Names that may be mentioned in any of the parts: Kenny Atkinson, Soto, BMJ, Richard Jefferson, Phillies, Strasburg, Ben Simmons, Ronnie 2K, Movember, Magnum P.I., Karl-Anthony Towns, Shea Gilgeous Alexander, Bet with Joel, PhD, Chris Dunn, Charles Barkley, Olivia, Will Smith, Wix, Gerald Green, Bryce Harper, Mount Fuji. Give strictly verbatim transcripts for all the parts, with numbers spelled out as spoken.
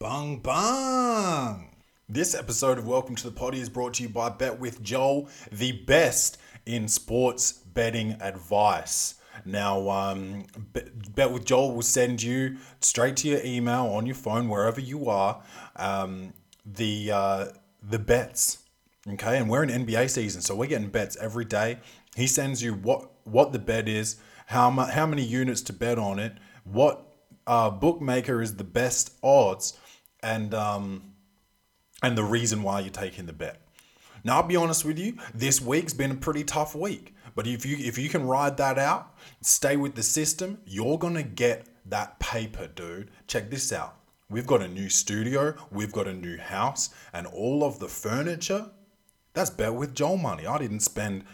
Bung bung! This episode of Welcome to the Potty is brought to you by Bet with Joel, the best in sports betting advice. Now, um, Bet with Joel will send you straight to your email on your phone, wherever you are, um, the uh, the bets. Okay, and we're in N B A season, so we're getting bets every day. He sends you what what the bet is, how mu- how many units to bet on it, what uh, bookmaker is the best odds, and um, and the reason why you're taking the bet. Now, I'll be honest with you, this week's been a pretty tough week. But if you if you can ride that out, stay with the system, you're going to get that paper, dude. Check this out. We've got a new studio, we've got a new house, and all of the furniture, that's Bet with Joel money. I didn't spend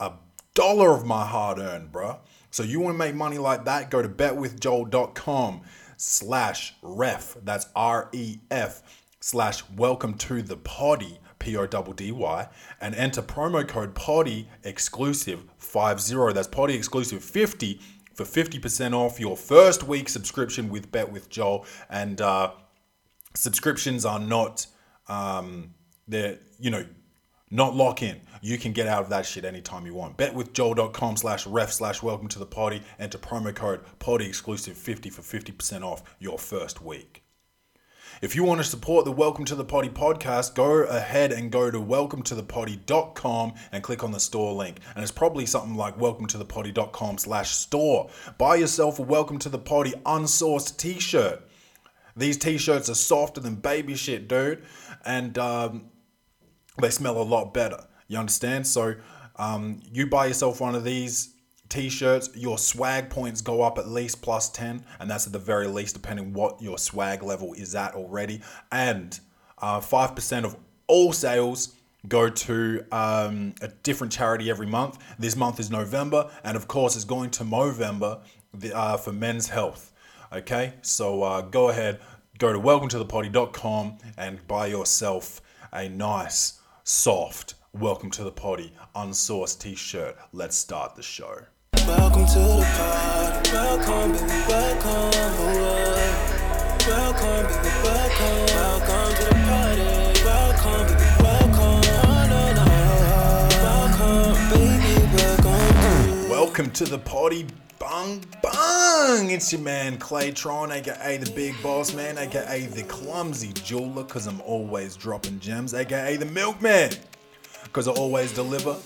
a dollar of my hard earned, bruh. So you want to make money like that, go to Bet with Joel dot com slash ref. That's R E F slash welcome to the potty, P O D D Y, and enter promo code potty exclusive fifty. That's potty exclusive fifty for fifty percent off your first week subscription with Bet with Joel. And uh, subscriptions are not, um, they're, you know, not lock in. You can get out of that shit anytime you want. Bet with Joel dot com slash ref slash welcome to the potty. Enter promo code potty exclusive fifty for fifty percent off your first week. If you want to support the Welcome to the Potty podcast, go ahead and go to welcome to the potty dot com and click on the store link. And it's probably something like welcome to the potty dot com slash store. Buy yourself a Welcome to the Potty unsourced t-shirt. These t-shirts are softer than baby shit, dude. And um, they smell a lot better. You understand? So um, you buy yourself one of these t-shirts, your swag points go up at least plus ten, and that's at the very least depending what your swag level is at already. And uh, five percent of all sales go to um, a different charity every month. This month is November, and of course it's going to Movember the, uh, for men's health. Okay, so uh, go ahead, go to welcome to the potty dot com and buy yourself a nice, soft Welcome to the Potty unsourced t-shirt. Let's start the show. Welcome to the pod, welcome, baby, welcome, welcome, baby, welcome, welcome to the party, welcome, baby, welcome, welcome, baby, welcome. Welcome to the Potty, bung, bung, it's your man Claytron, aka the big boss man, aka the clumsy jeweler, cause I'm always dropping gems, aka the milkman, cause I always deliver,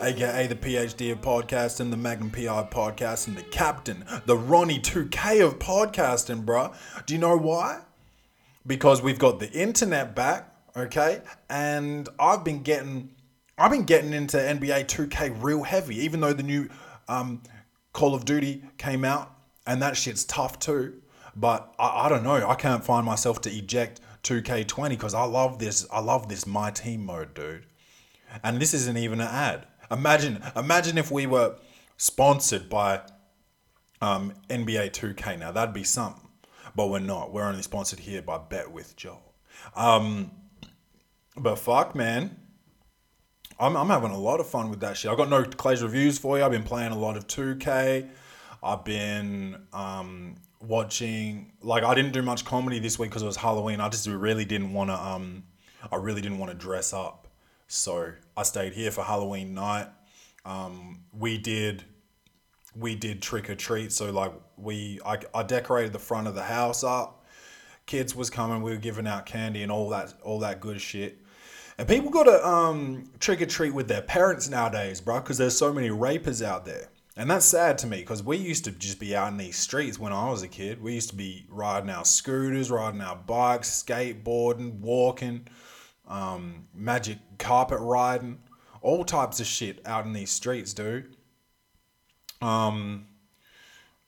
aka the P H D of podcasting, the Magnum P I podcasting, the captain, the Ronnie two K of podcasting, bruh. Do you know why? Because we've got the internet back, okay? And I've been getting, I've been getting into N B A two K real heavy, even though the new um, Call of Duty came out, and that shit's tough too. But I, I don't know, I can't find myself to eject two K twenty because I love this, I love this my team mode, dude. And this isn't even an ad. Imagine, imagine if we were sponsored by um, N B A two K. Now that'd be something, but we're not. We're only sponsored here by Bet with Joel. Um, but fuck, man, I'm I'm having a lot of fun with that shit. I got no Clay's reviews for you. I've been playing a lot of two K. I've been um, watching. Like, I didn't do much comedy this week because it was Halloween. I just really didn't want to. Um, I really didn't want to dress up. So I stayed here for Halloween night. Um, we did, we did trick or treat. So like we, I, I decorated the front of the house up. Kids was coming. We were giving out candy and all that, all that good shit. And people got to um, trick or treat with their parents nowadays, bro, because there's so many rapers out there, and that's sad to me. Because we used to just be out in these streets when I was a kid. We used to be riding our scooters, riding our bikes, skateboarding, walking. Um, magic carpet riding, all types of shit out in these streets, dude. Um,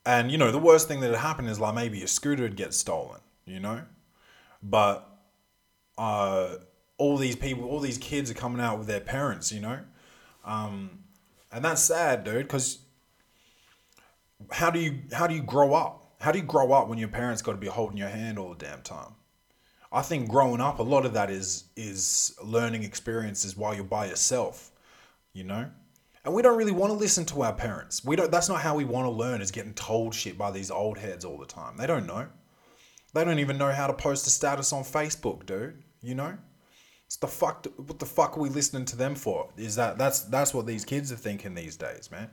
and you know, the worst thing that had happened is like maybe your scooter would get stolen, you know, but, uh, all these people, all these kids are coming out with their parents, you know, um, and that's sad, dude. Cause how do you, how do you grow up? How do you grow up when your parents got to be holding your hand all the damn time? I think growing up, a lot of that is is learning experiences while you're by yourself, you know? And we don't really want to listen to our parents. We don't. That's not how we want to learn, is getting told shit by these old heads all the time. They don't know. They don't even know how to post a status on Facebook, dude. You know? It's the fuck, what the fuck are we listening to them for? Is that that's that's what these kids are thinking these days, man.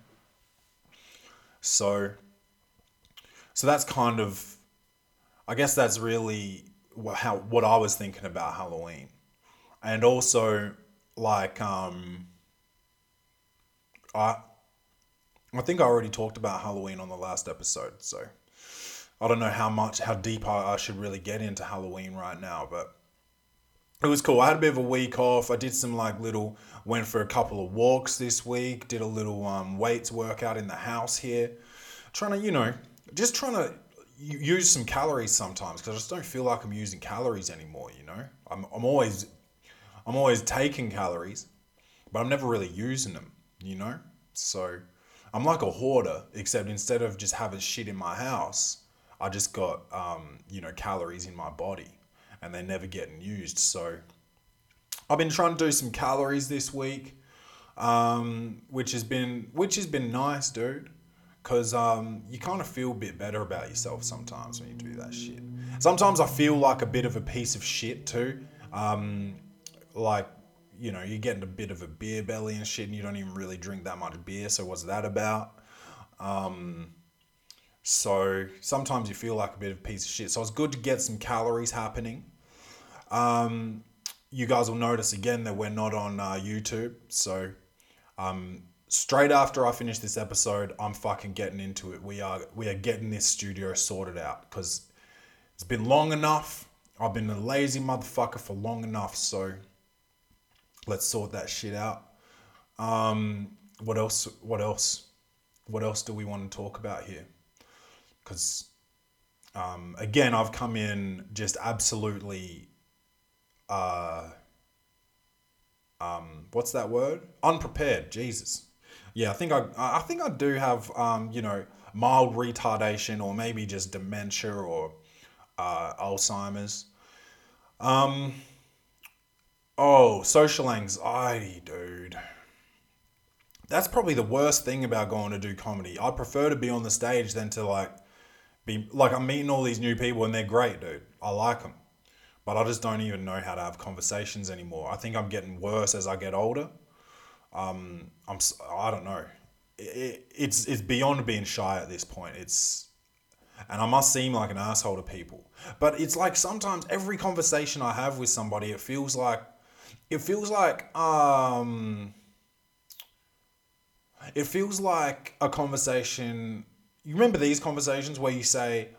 So so that's kind of, I guess that's really how what I was thinking about Halloween. And also, like, um I I think I already talked about Halloween on the last episode, so I don't know how much how deep I, I should really get into Halloween right now, but it was cool. I had a bit of a week off. I did some like little, went for a couple of walks this week, did a little um, weights workout in the house here. Trying to, you know, just trying to use some calories sometimes because I just don't feel like I'm using calories anymore, you know. I'm I'm always, I'm always taking calories, but I'm never really using them, you know. So I'm like a hoarder, except instead of just having shit in my house, I just got, um, you know, calories in my body. And they're never getting used. So I've been trying to do some calories this week, um, which has been which has been nice, dude. Cause um, you kind of feel a bit better about yourself sometimes when you do that shit. Sometimes I feel like a bit of a piece of shit too. Um, like you know, you're getting a bit of a beer belly and shit, and you don't even really drink that much beer. So what's that about? Um, so sometimes you feel like a bit of a piece of shit. So it's good to get some calories happening. Um, you guys will notice again that we're not on uh, YouTube. So um, straight after I finish this episode, I'm fucking getting into it. We are we are getting this studio sorted out because it's been long enough. I've been a lazy motherfucker for long enough. So let's sort that shit out. Um, what else? What else? What else do we want to talk about here? Because, um, again, I've come in just absolutely... Uh, um, what's that word? Unprepared. Jesus. Yeah, I think I, I think I do have, um, you know, mild retardation or maybe just dementia or, uh, Alzheimer's. Um, oh, social anxiety, dude. That's probably the worst thing about going to do comedy. I prefer to be on the stage than to like be like, I'm meeting all these new people and they're great, dude. I like them. But I just don't even know how to have conversations anymore. I think I'm getting worse as I get older. Um, I'm, I don't know. It, it, it's it's beyond being shy at this point. It's, and I must seem like an asshole to people. But it's like sometimes every conversation I have with somebody, it feels like, it feels like, um, it feels like a conversation. You remember these conversations where you say,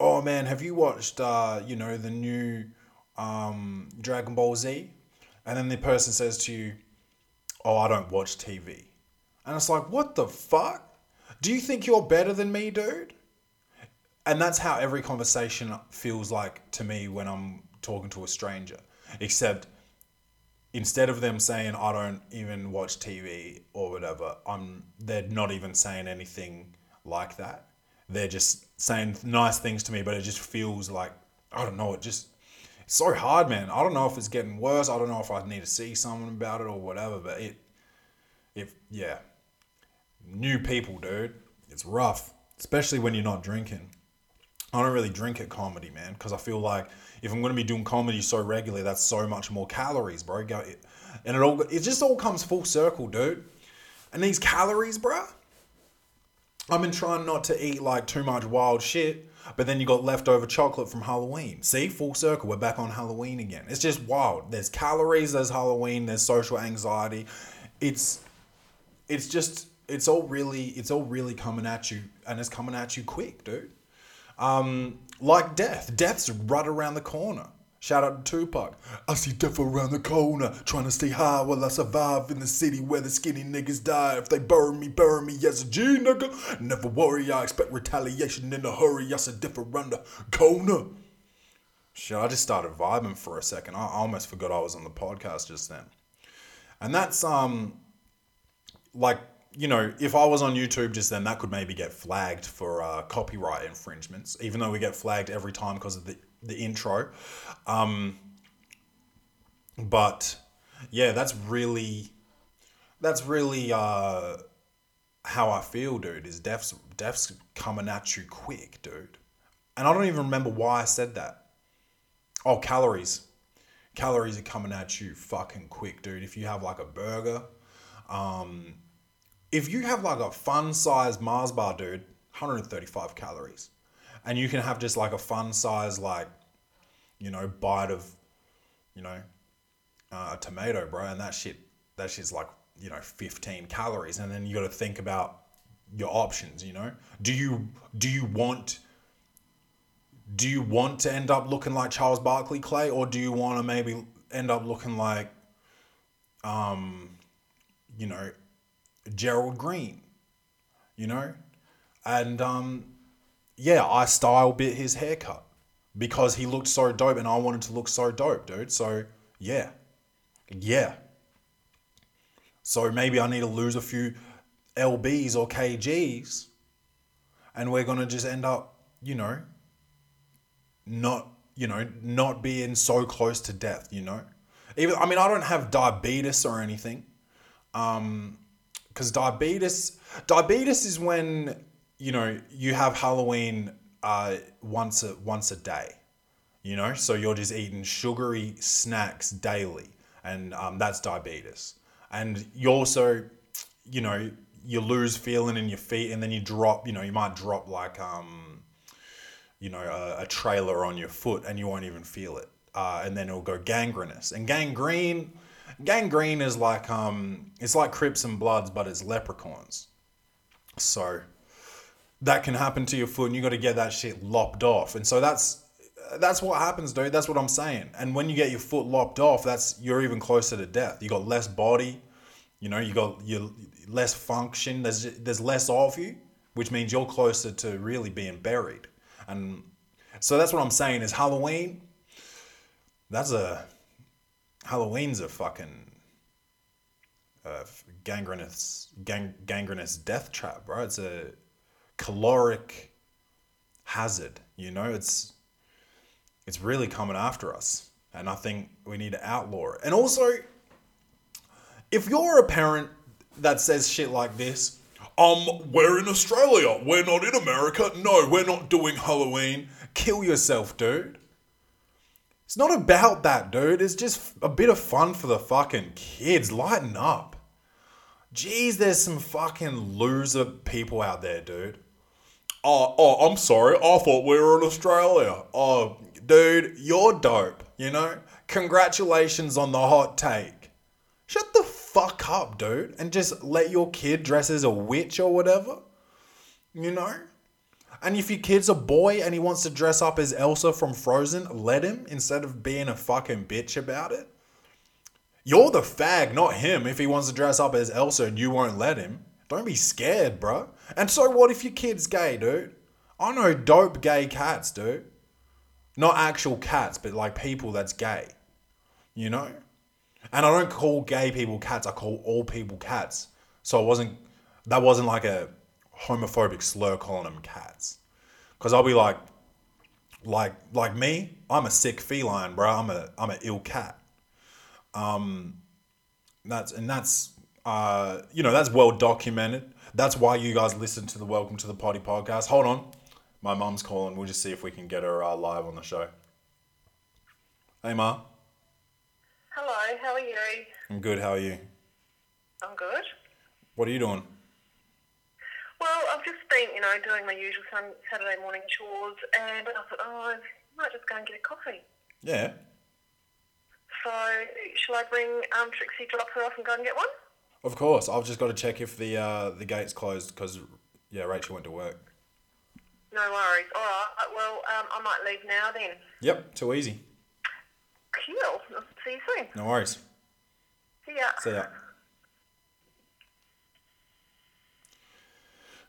"Oh man, have you watched, uh, you know, the new um, Dragon Ball Z?" And then the person says to you, "Oh, I don't watch T V." And it's like, what the fuck? Do you think you're better than me, dude? And that's how every conversation feels like to me when I'm talking to a stranger. Except instead of them saying, "I don't even watch T V or whatever," I'm, they're not even saying anything like that. They're just saying nice things to me, but it just feels like, I don't know, it just, it's so hard, man. I don't know if it's getting worse. I don't know if I need to see someone about it or whatever, but it, if, yeah. New people, dude. It's rough, especially when you're not drinking. I don't really drink at comedy, man, because I feel like if I'm going to be doing comedy so regularly, that's so much more calories, bro. And it all, it just all comes full circle, dude. And these calories, bro. I've been trying not to eat like too much wild shit, but then you got leftover chocolate from Halloween. See, full circle. We're back on Halloween again. It's just wild. There's calories, there's Halloween, there's social anxiety. It's, it's just, it's all really, it's all really coming at you, and it's coming at you quick, dude. Um, like death. Death's right around the corner. Shout out to Tupac. I see death around the corner, trying to stay high while I survive in the city where the skinny niggas die. If they bury me, bury me as a G nigga. Never worry, I expect retaliation in a hurry. I see death around the corner. Shit, I just started vibing for a second. I almost forgot I was on the podcast just then. And that's, um, like, you know, if I was on YouTube just then, that could maybe get flagged for uh, copyright infringements, even though we get flagged every time because of the the intro. Um, but yeah, that's really, that's really, uh, how I feel, dude, is death's, death's coming at you quick, dude. And I don't even remember why I said that. Oh, calories. Calories are coming at you fucking quick, dude. If you have like a burger, um, if you have like a fun size Mars bar, dude, one hundred thirty-five calories. And you can have just like a fun size, like, you know, bite of, you know, uh, a tomato, bro. And that shit, that shit's like, you know, fifteen calories. And then you got to think about your options, you know, do you, do you want, do you want to end up looking like Charles Barkley, Clay, or do you want to maybe end up looking like, um, you know, Gerald Green, you know? And, um, yeah, I style bit his haircut because he looked so dope and I wanted to look so dope, dude. So yeah, yeah. So maybe I need to lose a few L Bs or K Gs and we're going to just end up, you know, not, you know, not being so close to death, you know, even, I mean, I don't have diabetes or anything. Um, cause diabetes, diabetes is when, you know, you have Halloween uh, once a once a day, you know, so you're just eating sugary snacks daily, and um, that's diabetes. And you also, you know, you lose feeling in your feet, and then you drop, you know, you might drop like, um, you know, a, a trailer on your foot, and you won't even feel it, uh, and then it'll go gangrenous. And gangrene, gangrene is like, um, it's like Crips and Bloods, but it's leprechauns. So that can happen to your foot, and you got to get that shit lopped off. And so that's, that's what happens, dude. That's what I'm saying. And when you get your foot lopped off, that's, you're even closer to death. You got less body, you know, you got you less function. There's, there's less of you, which means you're closer to really being buried. And so that's what I'm saying is Halloween. That's a, Halloween's a fucking, uh, gangrenous, gang, gangrenous death trap, bro. It's a caloric hazard, you know, it's it's really coming after us, and I think we need to outlaw it. And also, if you're a parent that says shit like this, um we're in Australia, we're not in America, no, we're not doing Halloween, kill yourself, dude. It's not about that, dude. It's just a bit of fun for the fucking kids. Lighten up. Jeez, there's some fucking loser people out there, dude. Oh, oh, I'm sorry. I thought we were in Australia. Oh, dude, you're dope, you know? Congratulations on the hot take. Shut the fuck up, dude, and just let your kid dress as a witch or whatever, you know? And if your kid's a boy and he wants to dress up as Elsa from Frozen, let him, instead of being a fucking bitch about it. You're the fag, not him. If he wants to dress up as Elsa and you won't let him, don't be scared, bro. And so what if your kid's gay, dude? I know dope gay cats, dude. Not actual cats, but like people that's gay, you know? And I don't call gay people cats. I call all people cats. So it wasn't, that wasn't like a homophobic slur calling them cats. Cause I'll be like, like, like me, I'm a sick feline, bro. I'm a, I'm an ill cat. Um, that's, and that's, uh, you know, that's well documented. That's why you guys listen to the Welcome to the Potty podcast. Hold on. My mum's calling. We'll just see if we can get her uh, live on the show. Hey, Ma. Hello. How are you? I'm good. How are you? I'm good. What are you doing? Well, I've just been, you know, doing my usual Saturday morning chores, and I thought, oh, I might just go and get a coffee. Yeah. So, shall I bring um, Trixie, drop her off and go and get one? Of course. I've just got to check if the uh, the gate's closed because, yeah, Rachel went to work. No worries. All right. Well, um, I might leave now then. Yep. Too easy. Cool. I'll see you soon. No worries. See ya. See ya.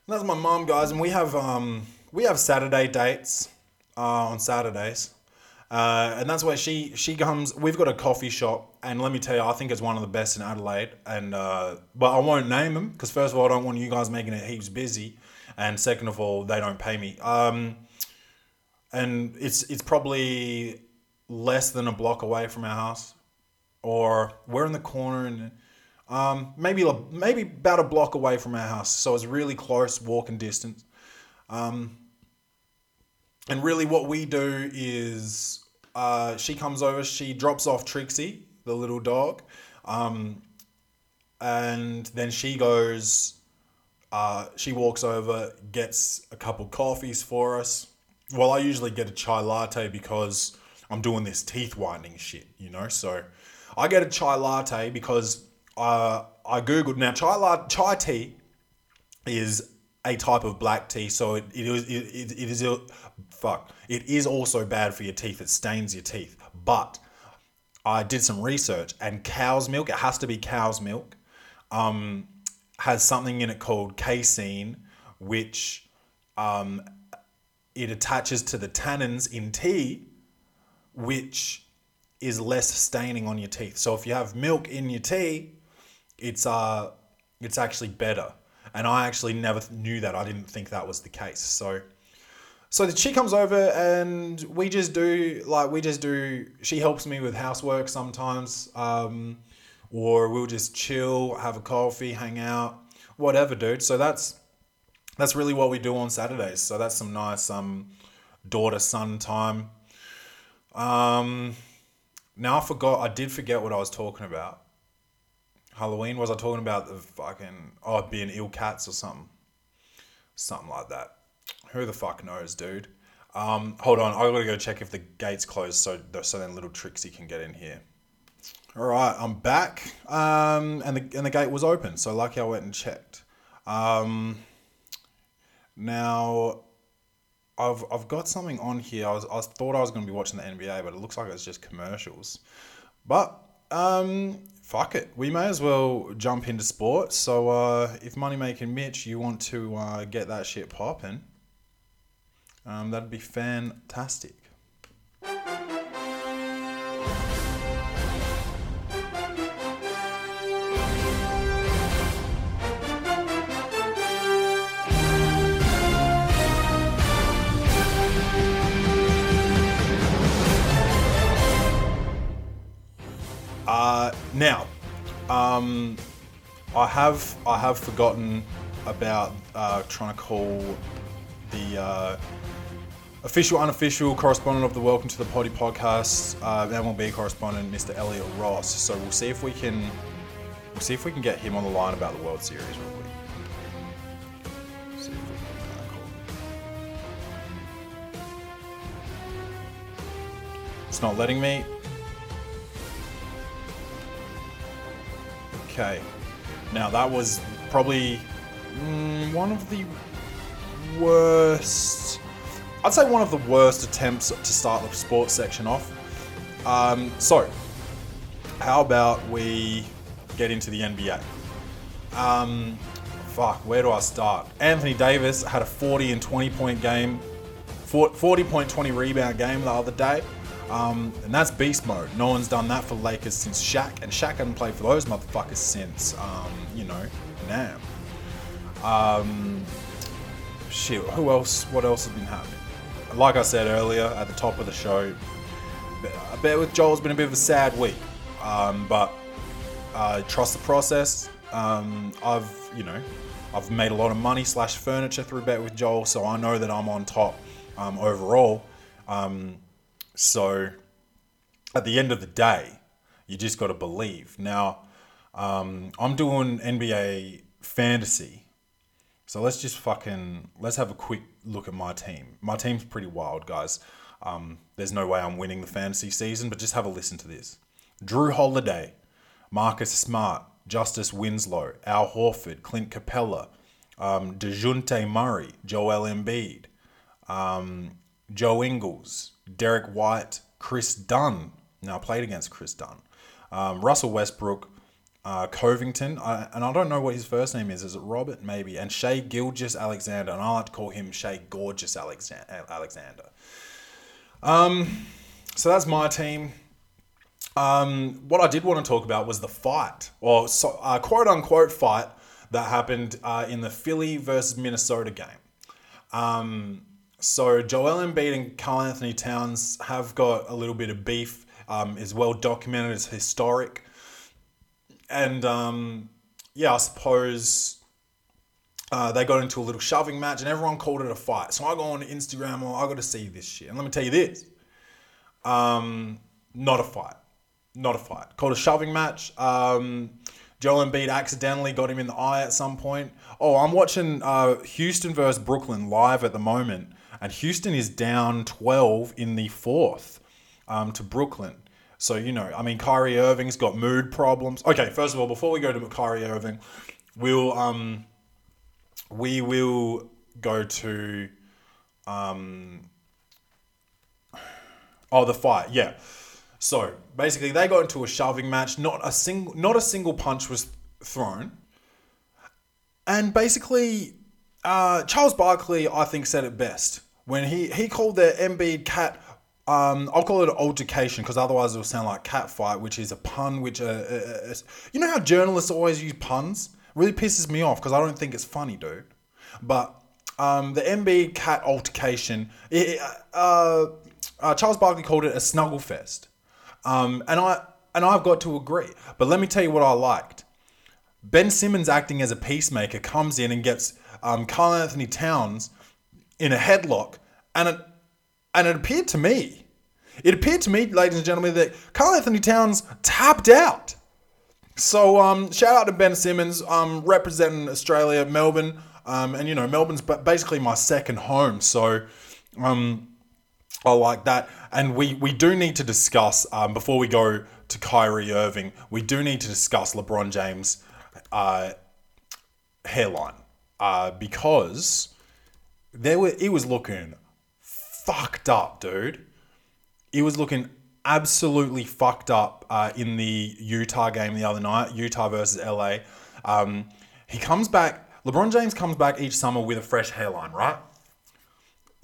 That's my mum, guys. And we have, um, we have Saturday dates uh, on Saturdays. Uh, and that's where she, she comes, we've got a coffee shop, and let me tell you, I think it's one of the best in Adelaide, and, uh, but I won't name them, because first of all, I don't want you guys making it heaps busy, and second of all, they don't pay me, um, and it's, it's probably less than a block away from our house, or we're in the corner, and, um, maybe, maybe about a block away from our house, so it's really close, walking distance, um, and really what we do is Uh, she comes over, she drops off Trixie, the little dog. Um, and then she goes, uh, she walks over, gets a couple coffees for us. Well, I usually get a chai latte because I'm doing this teeth whitening shit, you know? So I get a chai latte because uh, I Googled. Now, chai, la- chai tea is a type of black tea. So it, it, is, it, it is, fuck, it is also bad for your teeth. It stains your teeth. But I did some research and cow's milk, it has to be cow's milk, um, has something in it called casein, which um, it attaches to the tannins in tea, which is less staining on your teeth. So if you have milk in your tea, it's uh, it's actually better. And I actually never knew that. I didn't think that was the case. So, so she comes over and we just do like we just do. She helps me with housework sometimes, um, or we'll just chill, have a coffee, hang out, whatever, dude. So that's that's really what we do on Saturdays. So that's some nice um, daughter son time. Um, now I forgot, I did forget what I was talking about. Halloween, was I talking about the fucking, oh, being ill cats or something? Something like that. Who the fuck knows, dude? Um, hold on, I gotta go check if the gate's closed so, so then little Trixie can get in here. All right, I'm back. Um, and the, and the gate was open, so lucky I went and checked. Um, now... I've I've got something on here. I was I thought I was going to be watching the N B A, but it looks like it's just commercials. But um, fuck it, we may as well jump into sports. So uh, if Money Making Mitch, you want to uh, get that shit popping, um, that'd be fantastic. Uh, now, um, I have I have forgotten about uh, trying to call the uh, official, unofficial correspondent of the Welcome to the Potty podcast, uh, M L B correspondent, Mister Elliot Ross. So we'll see if we can we'll see if we can get him on the line about the World Series real quick. See if we can uh, call him. It's not letting me. Okay, now that was probably mm, one of the worst, I'd say one of the worst attempts to start the sports section off. Um, so, how about we get into the N B A? Um, fuck, where do I start? Anthony Davis had a forty and twenty point game, forty point twenty rebound game the other day. Um, and that's beast mode. No one's done that for Lakers since Shaq, and Shaq hasn't played for those motherfuckers since, um, you know, now. Um, shit, who else, what else has been happening? Like I said earlier at the top of the show, I bet with Joel's been a bit of a sad week, um, but uh, trust the process. Um, I've, you know, I've made a lot of money slash furniture through Bet with Joel, so I know that I'm on top um, overall. Um, So, at the end of the day, you just got to believe. Now, um, I'm doing N B A fantasy, so let's just fucking let's have a quick look at my team. My team's pretty wild, guys. Um, there's no way I'm winning the fantasy season, but just have a listen to this: Drew Holiday, Marcus Smart, Justice Winslow, Al Horford, Clint Capella, um, DeJounte Murray, Joel Embiid, um, Joe Ingles. Derek White, Chris Dunn, now played against Chris Dunn, um, Russell Westbrook, uh, Covington, I, and I don't know what his first name is, is it Robert maybe, and Shea Gilgeous Alexander, and I like to call him Shea Gorgeous Alexander. Um, so that's my team. Um, what I did want to talk about was the fight, or so, uh, quote unquote fight, that happened uh, in the Philly versus Minnesota game. Um... So Joel Embiid and Karl-Anthony Towns have got a little bit of beef. Um, it's well documented. It's historic. And um, yeah, I suppose uh, they got into a little shoving match and everyone called it a fight. So I go on Instagram, or I got to see this shit. And let me tell you this. Um, not a fight. Not a fight. Called a shoving match. Um, Joel Embiid accidentally got him in the eye at some point. Oh, I'm watching uh, Houston versus Brooklyn live at the moment. And Houston is down twelve in the fourth um, to Brooklyn. So, you know, I mean, Kyrie Irving's got mood problems. Okay, first of all, before we go to Kyrie Irving, we'll, um, we will go to... Um, oh, the fight, yeah. So, basically, they got into a shoving match. Not a single, not a single punch was thrown. And basically... Uh, Charles Barkley, I think, said it best when he, he called the Embiid cat, um, I'll call it an altercation because otherwise it'll sound like cat fight, which is a pun, which, uh, uh, uh, you know how journalists always use puns? It really pisses me off because I don't think it's funny, dude. But um, the Embiid cat altercation, it, uh, uh, Charles Barkley called it a snuggle fest. Um, and, I, and I've got to agree. But let me tell you what I liked. Ben Simmons acting as a peacemaker comes in and gets... Um, Karl-Anthony Towns in a headlock, and it and it appeared to me, it appeared to me, ladies and gentlemen, that Karl-Anthony Towns tapped out. So um, shout out to Ben Simmons, um, representing Australia, Melbourne, um, and you know Melbourne's basically my second home, so um, I like that. And we we do need to discuss um, before we go to Kyrie Irving, we do need to discuss LeBron James' uh, hairline. Uh, because there were, it was looking fucked up, dude. It was looking absolutely fucked up uh, in the Utah game the other night, Utah versus L A. Um, he comes back, LeBron James comes back each summer with a fresh hairline, right?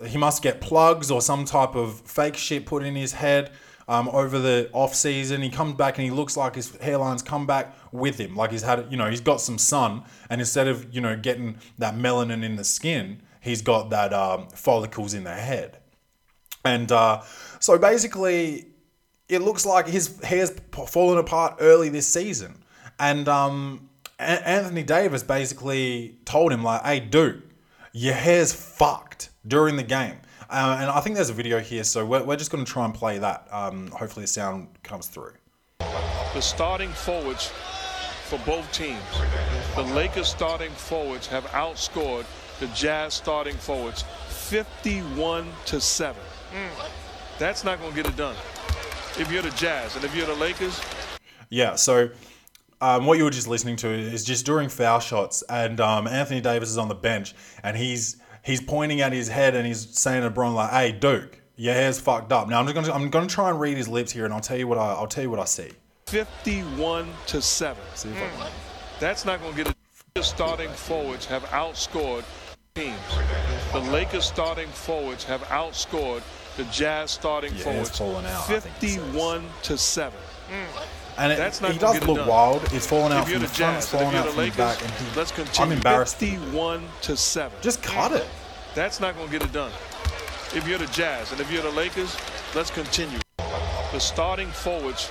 He must get plugs or some type of fake shit put in his head um, over the off season. He comes back and he looks like his hairline's come back with him, like he's had, you know, he's got some sun, and instead of, you know, getting that melanin in the skin, he's got that um, follicles in the head. And uh, so basically, it looks like his hair's fallen apart early this season. And um, a- Anthony Davis basically told him, like, hey, dude, your hair's fucked during the game. Uh, and I think there's a video here, so we're, we're just going to try and play that. Um, hopefully the sound comes through. The starting forwards... for both teams. The Lakers starting forwards have outscored the Jazz starting forwards fifty-one to seven. Mm. That's not going to get it done if you're the Jazz, and if you're the Lakers. Yeah, so um, what you were just listening to is just during foul shots, and um, Anthony Davis is on the bench, and he's he's pointing at his head, and he's saying to Bron, like, hey, Duke, your hair's fucked up. Now, I'm just going to I'm going to try and read his lips here, and I'll tell you what I, I'll tell you what I see. fifty-one to seven. See if I can. That's not going to get it. The starting forwards have outscored teams. The Lakers starting forwards have outscored the Jazz starting yeah, forwards out, fifty-one to seven. And it, That's not he does look wild. He's falling out from the front, it's falling out from the back, and he, let's continue. I'm embarrassed. fifty-one to seven. Just cut it. That's not going to get it done. If you're the Jazz and if you're the Lakers, let's continue. The starting forwards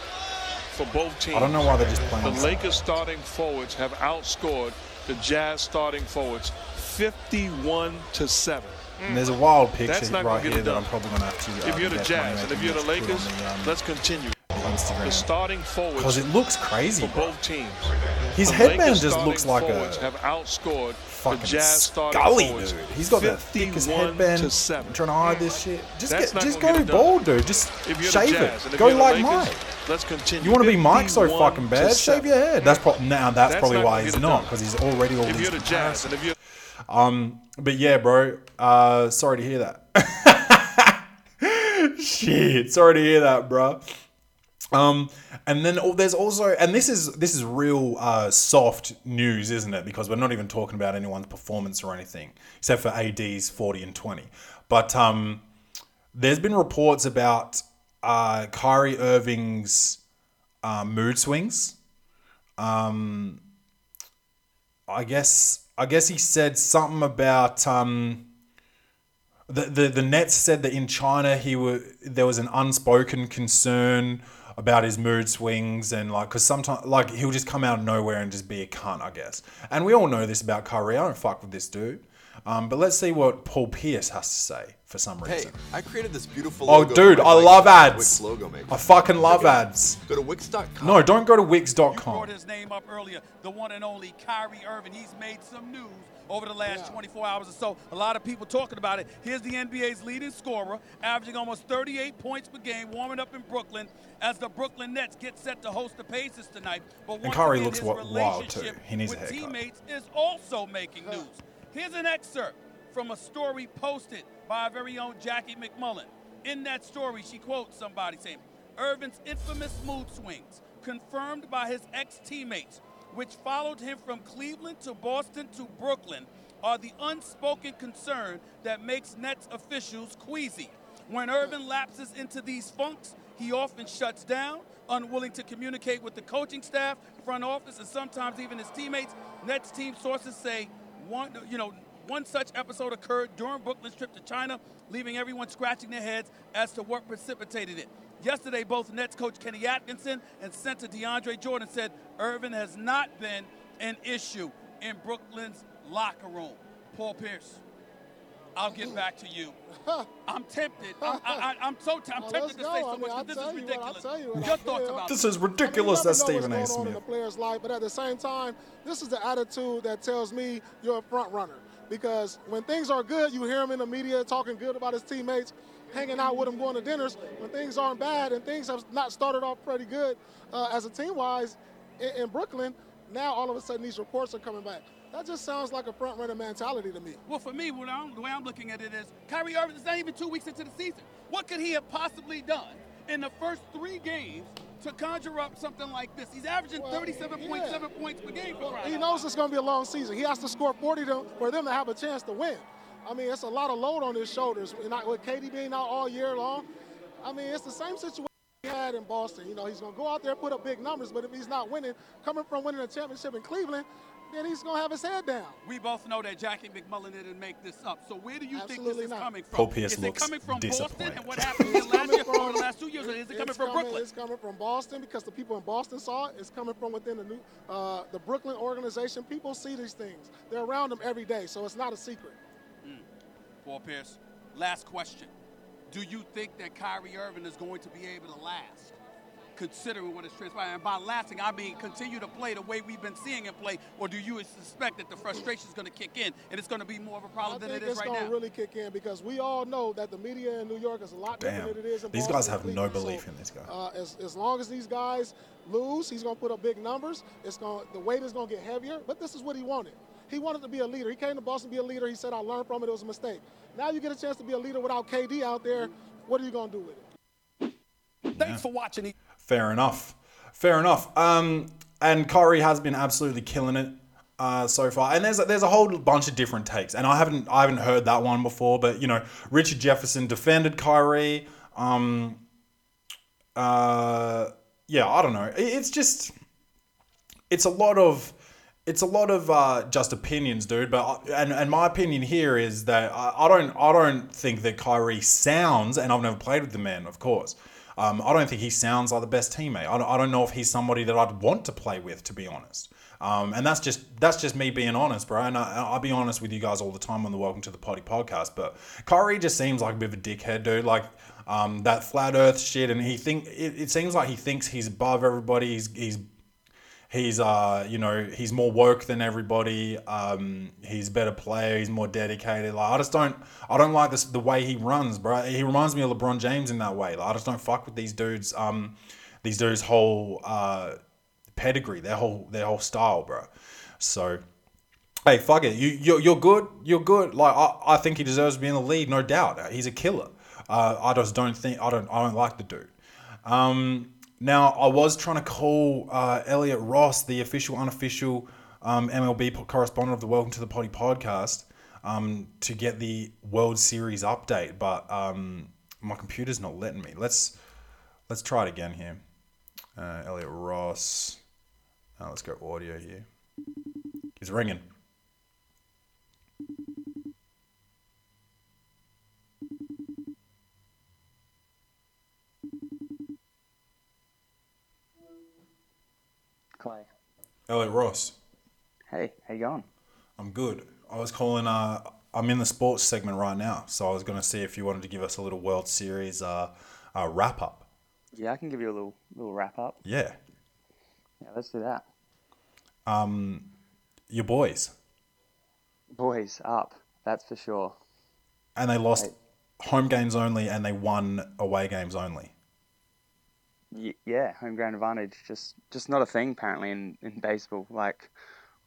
for both teams. I don't know why they're just playing. The Lakers starting forwards have outscored the Jazz starting forwards fifty-one to seven. And there's a wild picture right here that I'm probably going to have to. If you're the Jazz and if you're the Lakers, let's continue. The starting forwards. Because it looks crazy. For both teams. His headband just looks like a have outscored fucking Scully, dude. He's got that thickest headband. I'm trying to hide this shit. Just get, just go bald, dude. Just shave it. Go like Mike. Let's continue. You want to be Mike so fucking bad? Shave your head. That's pro- now that's, that's probably why he's not, because he's already all these comparisons. Um, but yeah, bro. Uh, sorry to hear that. Shit. Sorry to hear that, bro. Um, and then oh, there's also, and this is this is real uh, soft news, isn't it? Because we're not even talking about anyone's performance or anything, except for A D's forty and twenty. But um, there's been reports about uh, Kyrie Irving's uh, mood swings. Um, I guess I guess he said something about um, the, the the Nets said that in China he were there was an unspoken concern about his mood swings, and like, cause sometimes like he'll just come out of nowhere and just be a cunt, I guess. And we all know this about Kyrie. I don't fuck with this dude. Um, but let's see what Paul Pierce has to say for some reason. Hey, I created this beautiful logo. Oh, dude, I like love ads. Logo maker. I fucking love go ads. Go to Wix dot com. No, don't go to Wix dot com. You brought his name up earlier, the one and only Kyrie Irving. He's made some news over the last yeah. twenty-four hours or so. A lot of people talking about it. Here's the N B A's leading scorer, averaging almost thirty-eight points per game, warming up in Brooklyn as the Brooklyn Nets get set to host the Pacers tonight. But and Kyrie again, looks his wild, too. He needs a haircut. Teammates is also making news. Here's an excerpt from a story posted by our very own Jackie McMullen. In that story, she quotes somebody saying, Irvin's infamous mood swings, confirmed by his ex-teammates, which followed him from Cleveland to Boston to Brooklyn, are the unspoken concern that makes Nets officials queasy. When Irvin lapses into these funks, he often shuts down, unwilling to communicate with the coaching staff, front office, and sometimes even his teammates. Nets team sources say, One, you know, one such episode occurred during Brooklyn's trip to China, leaving everyone scratching their heads as to what precipitated it. Yesterday, both Nets coach Kenny Atkinson and center DeAndre Jordan said Irvin has not been an issue in Brooklyn's locker room. Paul Pierce, I'll get back to you. I'm tempted. I'm, I, I'm so t- I'm well, tempted to go. say so I mean, much, but this is ridiculous. What, you Your thoughts about this? This is ridiculous. I mean, that's Stephen A. Smith. The player's life, but at the same time, this is the attitude that tells me you're a front runner. Because when things are good, you hear him in the media talking good about his teammates, hanging out with him, going to dinners. When things aren't bad and things have not started off pretty good uh, as a team-wise in, in Brooklyn, now all of a sudden these reports are coming back. That just sounds like a front-runner mentality to me. Well, for me, when I'm, the way I'm looking at it is, Kyrie Irving is not even two weeks into the season. What could he have possibly done in the first three games to conjure up something like this? He's averaging well, thirty-seven point seven yeah. points per game. Well, he knows it's going to be a long season. He has to score forty to, for them to have a chance to win. I mean, it's a lot of load on his shoulders. Not with K D being out all year long, I mean, it's the same situation he had in Boston. You know, he's going to go out there and put up big numbers, but if he's not winning, coming from winning a championship in Cleveland, then he's going to have his head down. We both know that Jackie McMullen didn't make this up. So where do you Absolutely think this is not. coming from? Paul Pierce is it coming from Boston and what happened here last year for the last two years? Or is it coming from coming, Brooklyn? It's coming from Boston because the people in Boston saw it. It's coming from within the new, uh, the Brooklyn organization. People see these things. They're around them every day, so it's not a secret. Mm. Paul Pierce, last question. Do you think that Kyrie Irving is going to be able to last, considering what is transpiring? And by lasting, I mean continue to play the way we've been seeing him play, or do you suspect that the frustration is going to kick in and it's going to be more of a problem I than it is right now? I think it's going to really kick in because we all know that the media in New York is a lot Damn. different than it is in Boston. These guys have no belief so, in this guy. Uh, as, as long as these guys lose, he's going to put up big numbers. It's going the weight is going to get heavier, but this is what he wanted. He wanted to be a leader. He came to Boston to be a leader. He said, I learned from it. It was a mistake. Now you get a chance to be a leader without K D out there. What are you going to do with it? Yeah. Thanks for watching. He- Fair enough. Fair enough. Um, and Kyrie has been absolutely killing it uh, so far. And there's a, there's a whole bunch of different takes. And I haven't I haven't heard that one before. But, you know, Richard Jefferson defended Kyrie. Um, uh, yeah, I don't know. It's just it's a lot of it's a lot of uh, just opinions, dude. But I, and and my opinion here is that I, I don't I don't think that Kyrie sounds. And I've never played with the man, of course. Um, I don't think he sounds like the best teammate. I don't, I don't know if he's somebody that I'd want to play with, to be honest. Um, and that's just that's just me being honest, bro. And I, I'll be honest with you guys all the time on the Welcome to the Potty podcast. But Kyrie just seems like a bit of a dickhead, dude. Like um, that flat Earth shit, and he think it, it seems like he thinks he's above everybody. He's he's he's uh you know he's more woke than everybody. Um, he's a better player. He's more dedicated. Like I just don't I don't like this the way he runs, bro. He reminds me of LeBron James in that way. Like I just don't fuck with these dudes. Um, these dudes' whole uh. pedigree, their whole their whole style, bro. So, hey, fuck it. You you're, you're good. You're good. Like I, I think he deserves to be in the league, no doubt. He's a killer. Uh, I just don't think I don't I don't like the dude. Um, now I was trying to call uh, Elliot Ross, the official unofficial um, M L B correspondent of the Welcome to the Potty podcast, um, to get the World Series update, but um, my computer's not letting me. Let's let's try it again here. Uh, Elliot Ross. Oh, let's go audio here. He's ringing. Clay. Elliot Ross. Hey, how you going? I'm good. I was calling uh, I'm in the sports segment right now, so I was going to see if you wanted to give us a little World Series uh, uh, wrap-up. Yeah, I can give you a little little wrap-up. Yeah. Yeah, let's do that. Um, your boys. Boys up, that's for sure. And they lost right. home games only, and they won away games only. Y- yeah, home ground advantage, just just not a thing apparently in, in baseball. Like,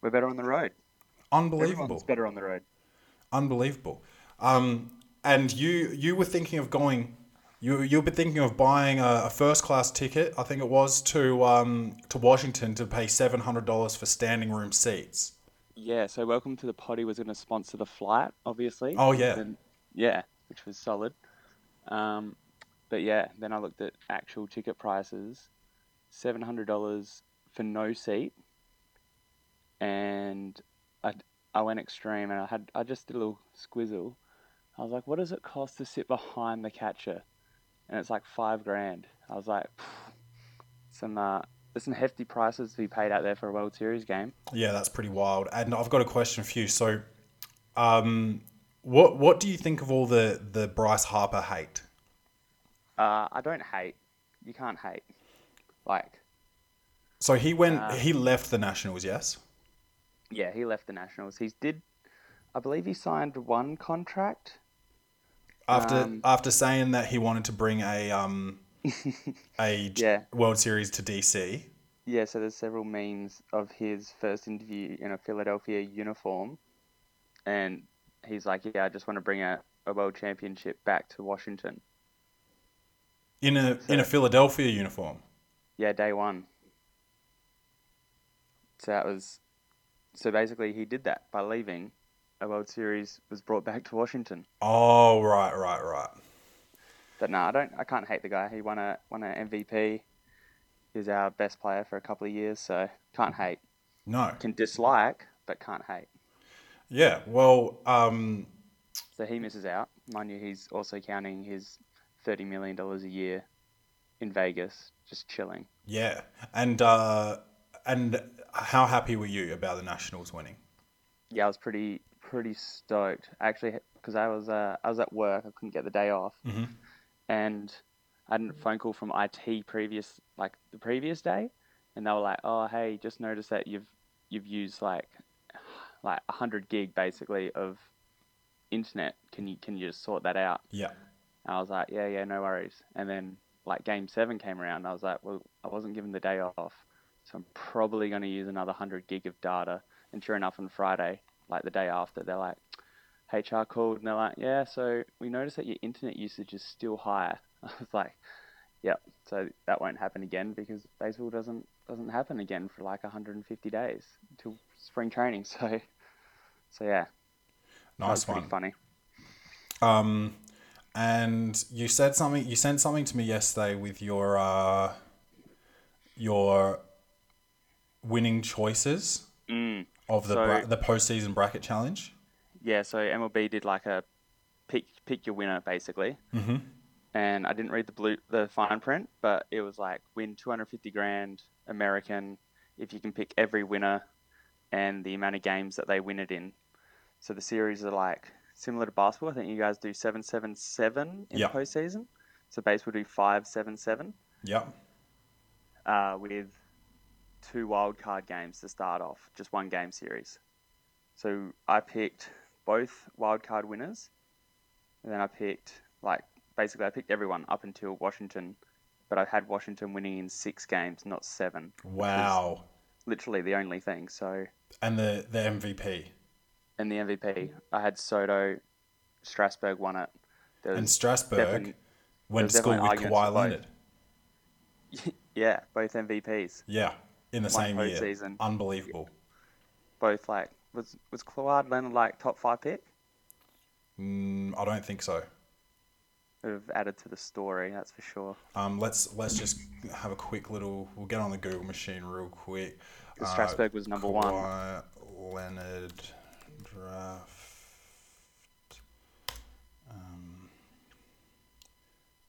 we're better on the road. Unbelievable. Everyone's better on the road. Unbelievable. Um, and you you were thinking of going, you you've been thinking of buying a, a first class ticket, I think it was, to um to Washington to pay seven hundred dollars for standing room seats. Yeah, so Welcome to the Potty was going to sponsor the flight, obviously. Oh yeah, and, yeah, which was solid. Um, but yeah, then I looked at actual ticket prices, seven hundred dollars for no seat, and I. I went extreme and I had I just did a little squizzle. I was like, what does it cost to sit behind the catcher? And it's like five grand. I was like, some uh, there's some hefty prices to be paid out there for a World Series game. Yeah, that's pretty wild. And I've got a question for you. So, um, what what do you think of all the, the Bryce Harper hate? Uh, I don't hate. You can't hate. Like. So he went. Uh, he left the Nationals. Yes. Yeah, he left the Nationals. He's did, I believe he signed one contract. After um, after saying that he wanted to bring a um a yeah. World Series to D C. Yeah, so there's several memes of his first interview in a Philadelphia uniform, and he's like, "Yeah, I just want to bring a, a World Championship back to Washington." In a so, in a Philadelphia uniform. Yeah, day one. So that was. So basically, he did that by leaving. A World Series was brought back to Washington. Oh, right, right, right. But no, I don't. I can't hate the guy. He won a won an M V P. He's our best player for a couple of years, so can't hate. No, can dislike, but can't hate. Yeah, well. Um... So he misses out. Mind you, he's also counting his thirty million dollars a year in Vegas, just chilling. Yeah, and uh, and. How happy were you about the Nationals winning? Yeah, I was pretty pretty stoked actually, because I was uh, I was at work. I couldn't get the day off, mm-hmm. and I had a phone call from I T previous like the previous day, and they were like, "Oh, hey, just noticed that you've you've used like like a hundred gig basically of internet. Can you can you just sort that out?" Yeah, and I was like, "Yeah, yeah, no worries." And then like Game Seven came around, and I was like, "Well, I wasn't given the day off." So I'm probably going to use another one hundred gig of data. And sure enough, on Friday, like the day after, they're like, H R called and they're like, yeah, so we noticed that your internet usage is still higher. I was like, yep, so that won't happen again because baseball doesn't doesn't happen again for like one hundred fifty days until spring training. So, so yeah. Nice one. Pretty funny. Um, and you said something, you sent something to me yesterday with your, uh, your... winning choices mm. of the so, bra- the postseason bracket challenge. Yeah, so M L B did like a pick pick your winner basically, mm-hmm. and I didn't read the blue the fine print, but it was like win two hundred fifty grand American if you can pick every winner and the amount of games that they win it in. So the series are like similar to basketball. I think you guys do seven seven seven in yep. the postseason. So baseball do five seven seven. Yep. Uh, with two wild card games to start off, just one game series. So I picked both wild card winners, and then I picked like basically I picked everyone up until Washington, but I had Washington winning in six games, not seven. Wow! Literally the only thing. So and the the M V P and the M V P. I had Soto. Strasburg won it. And Strasburg went to school with Kawhi Leonard. Yeah, both M V Ps. Yeah. In the same year, season. Unbelievable. Both like was was Kawhi Leonard like top five pick? Mm, I don't think so. It would have added to the story, that's for sure. Um, let's let's just have a quick little. We'll get on the Google machine real quick. Uh, Strasburg was number Kawhi one. Kawhi Leonard draft um,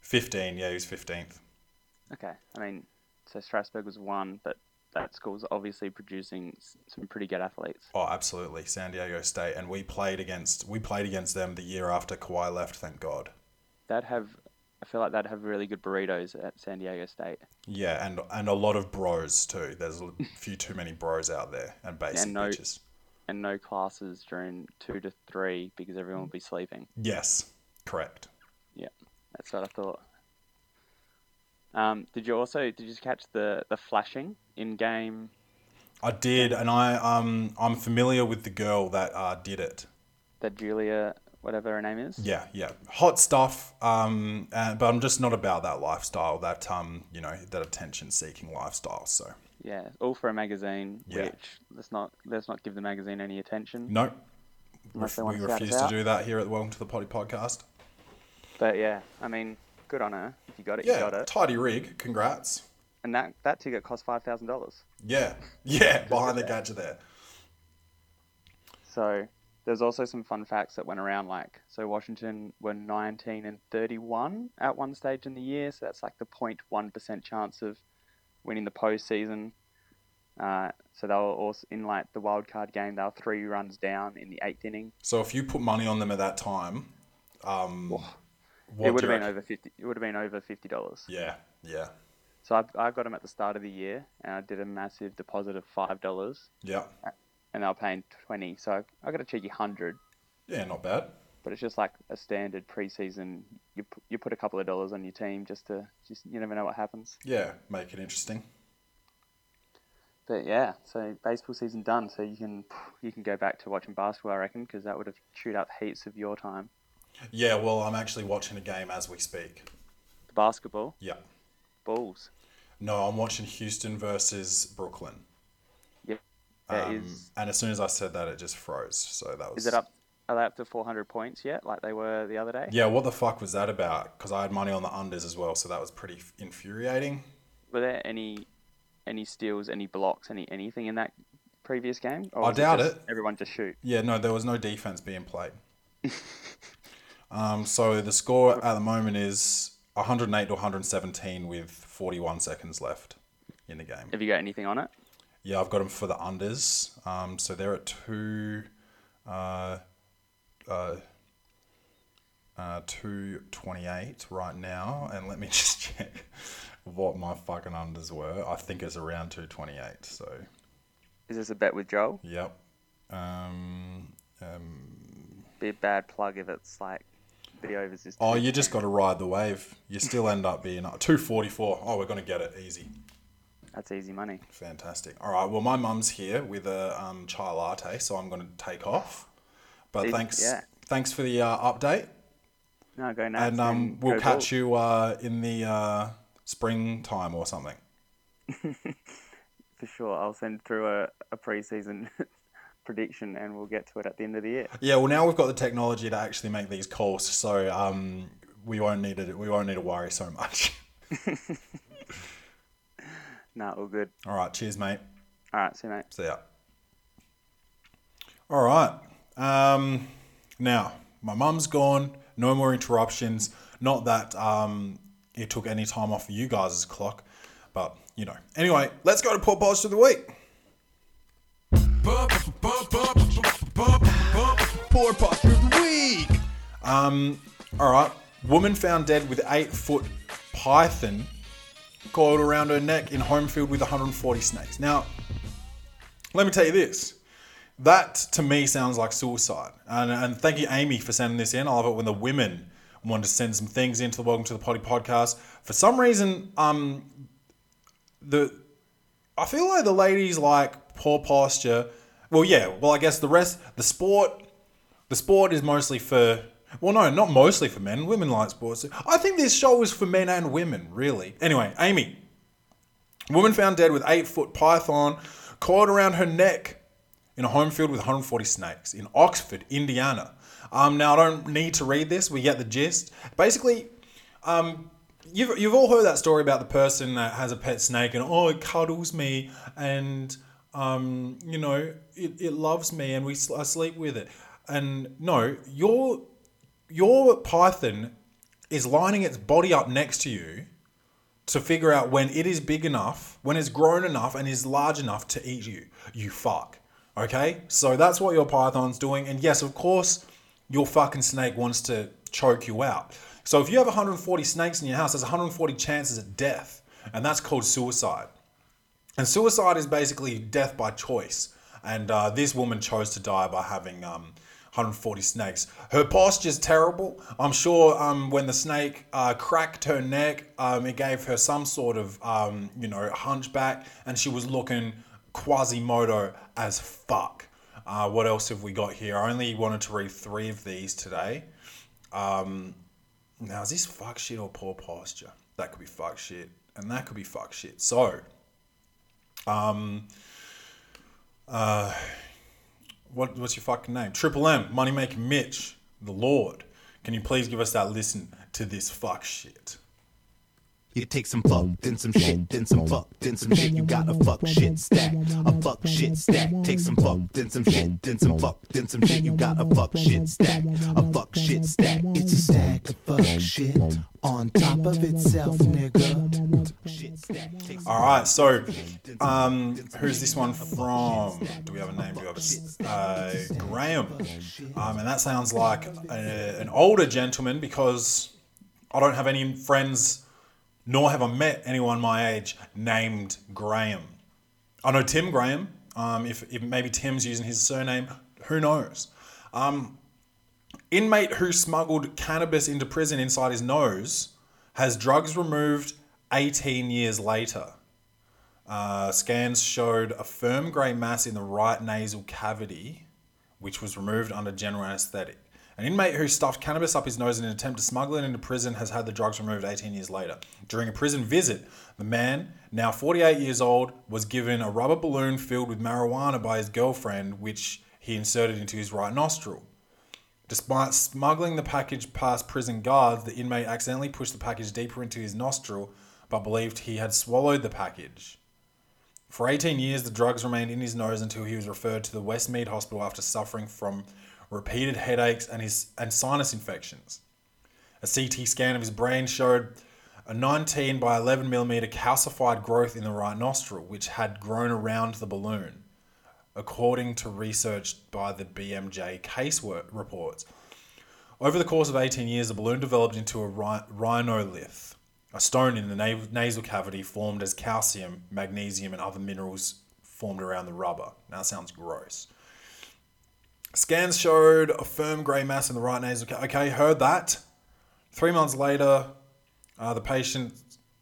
fifteen. Yeah, he was fifteenth. Okay, I mean, so Strasburg was one, but that school's obviously producing some pretty good athletes. Oh, absolutely, San Diego State, and we played against we played against them the year after Kawhi left. Thank God. That have I feel like they'd have really good burritos at San Diego State. Yeah, and and a lot of bros too. There's a few too many bros out there, and basic and no, bitches. And no classes during two to three because everyone will be sleeping. Yes, correct. Yeah, that's what I thought. Um, did you also did you catch the, the flashing in game? I did, and I um I'm familiar with the girl that uh did it. That Julia, whatever her name is. Yeah, yeah, hot stuff. Um, and, but I'm just not about that lifestyle. That um, you know, that attention seeking lifestyle. So yeah, all for a magazine. Yeah. Which let's not let's not give the magazine any attention. No, nope. we, we refuse to do that here at the Welcome to the Potty podcast. But yeah, I mean. Good on her. If you got it, yeah, you got it. Tidy rig. Congrats. And that, that ticket cost five thousand dollars. Yeah. Yeah. Behind the catcher there. So there's also some fun facts that went around. Like, so Washington were nineteen and thirty-one at one stage in the year. So that's like the zero point one percent chance of winning the postseason. Uh, so they were also in like the wild card game. They were three runs down in the eighth inning. So if you put money on them at that time, um, oh. What it would have been over fifty. It would have been over fifty dollars. Yeah, yeah. So I I got them at the start of the year, and I did a massive deposit of five dollars. Yeah. And they were paying twenty, so I, I got a cheeky hundred. Yeah, not bad. But it's just like a standard preseason. You you put a couple of dollars on your team just to just you never know what happens. Yeah, make it interesting. But yeah, so baseball season done. So you can you can go back to watching basketball, I reckon, because that would have chewed up heaps of your time. Yeah, well, I'm actually watching a game as we speak. The basketball? Yeah. Bulls? No, I'm watching Houston versus Brooklyn. Yep. Um, is... And as soon as I said that, it just froze. So that was. Is it up? Are they up to four hundred points yet, like they were the other day? Yeah, what the fuck was that about? Because I had money on the unders as well, so that was pretty infuriating. Were there any, any steals, any blocks, any anything in that previous game? Or I doubt it, it. Everyone just shoot. Yeah, no, there was no defense being played. Um, so the score at the moment is one hundred eight to one hundred seventeen with forty-one seconds left in the game. Have you got anything on it? Yeah, I've got them for the unders. Um, so they're at two, uh, uh, uh, two twenty-eight right now. And let me just check what my fucking unders were. I think it's around two twenty-eight. So is this a bet with Joel? Yep. Um, um, be a bad plug if it's like. Oh, you just got to ride the wave. You still end up being two forty-four. Oh, we're going to get it easy. That's easy money. Fantastic. All right. Well, my mum's here with a um, chai latte, so I'm going to take off. But easy, thanks, yeah. thanks for the uh, update. No, go nuts. And um, we'll catch ball. you uh, in the uh, springtime or something. For sure. I'll send through a, a pre-season prediction and we'll get to it at the end of the year. Yeah, well now we've got the technology to actually make these calls, so um we won't need to we won't need to worry so much. Nah, all good. All right, cheers mate. All right, see you mate. See ya. All right. Um now my mum's gone, no more interruptions. Not that um it took any time off you guys' clock, but you know. Anyway, let's go to Port Polish of the Week. Poor posture of the week. Um, all right. Woman found dead with eight-foot python coiled around her neck in home field with one hundred forty snakes. Now, let me tell you this. That to me sounds like suicide. And, and thank you, Amy, for sending this in. I love it when the women want to send some things into the Welcome to the Potty podcast. For some reason, um, the I feel like the ladies like. Poor posture. Well, yeah. Well, I guess the rest, the sport, the sport is mostly for, well, no, not mostly for men. Women like sports. I think this show is for men and women, really. Anyway, Amy. Woman found dead with eight-foot python coiled around her neck in a home field with one hundred forty snakes in Oxford, Indiana. Um, now, I don't need to read this. We get the gist. Basically, um... you've, you've all heard that story about the person that has a pet snake and, oh, it cuddles me and... Um, you know, it, it loves me and we I sleep with it. And no, your your python is lining its body up next to you to figure out when it is big enough, when it's grown enough and is large enough to eat you, you fuck. Okay? So that's what your python's doing. And yes, of course, your fucking snake wants to choke you out. So if you have one hundred forty snakes in your house, there's one hundred forty chances of death. And that's called suicide. And suicide is basically death by choice. And uh, this woman chose to die by having um, one hundred forty snakes. Her posture's terrible. I'm sure um, when the snake uh, cracked her neck, um, it gave her some sort of, um, you know, hunchback. And she was looking Quasimodo as fuck. Uh, what else have we got here? I only wanted to read three of these today. Um, now, is this fuck shit or poor posture? That could be fuck shit. And that could be fuck shit. So... Um, uh, what, what's your fucking name? Triple M, Money Making Mitch, the Lord. Can you please give us that listen to this fuck shit? You take some fuck, then some shit, then some fuck, then some shit. You got a fuck shit stack, a fuck shit stack. Take some fuck, then some shit, then some fuck, then some shit. You got a fuck shit stack, a fuck shit stack. It's a stack of fuck shit on top of itself, nigga. Shit stack. All right, so um, who's this one from? Do we have a name? Do we have a uh, Graham? Um, and that sounds like a, an older gentleman because I don't have any friends. Nor have I met anyone my age named Graham. I know Tim Graham. Um, if, if maybe Tim's using his surname, who knows? Um, inmate who smuggled cannabis into prison inside his nose has drugs removed eighteen years later. Uh, scans showed a firm grey mass in the right nasal cavity, which was removed under general anaesthetic. An inmate who stuffed cannabis up his nose in an attempt to smuggle it into prison has had the drugs removed eighteen years later. During a prison visit, the man, now forty-eight years old, was given a rubber balloon filled with marijuana by his girlfriend, which he inserted into his right nostril. Despite smuggling the package past prison guards, the inmate accidentally pushed the package deeper into his nostril, but believed he had swallowed the package. For eighteen years, the drugs remained in his nose until he was referred to the Westmead Hospital after suffering from repeated headaches and his and sinus infections. A C T scan of his brain showed a nineteen by eleven millimeter calcified growth in the right nostril, which had grown around the balloon, according to research by the B M J case reports. Over the course of eighteen years, the balloon developed into a rhinolith, a stone in the nasal cavity formed as calcium, magnesium, and other minerals formed around the rubber. Now that sounds gross. Scans showed a firm grey mass in the right nasal cavity. Okay, heard that. Three months later, uh, the patient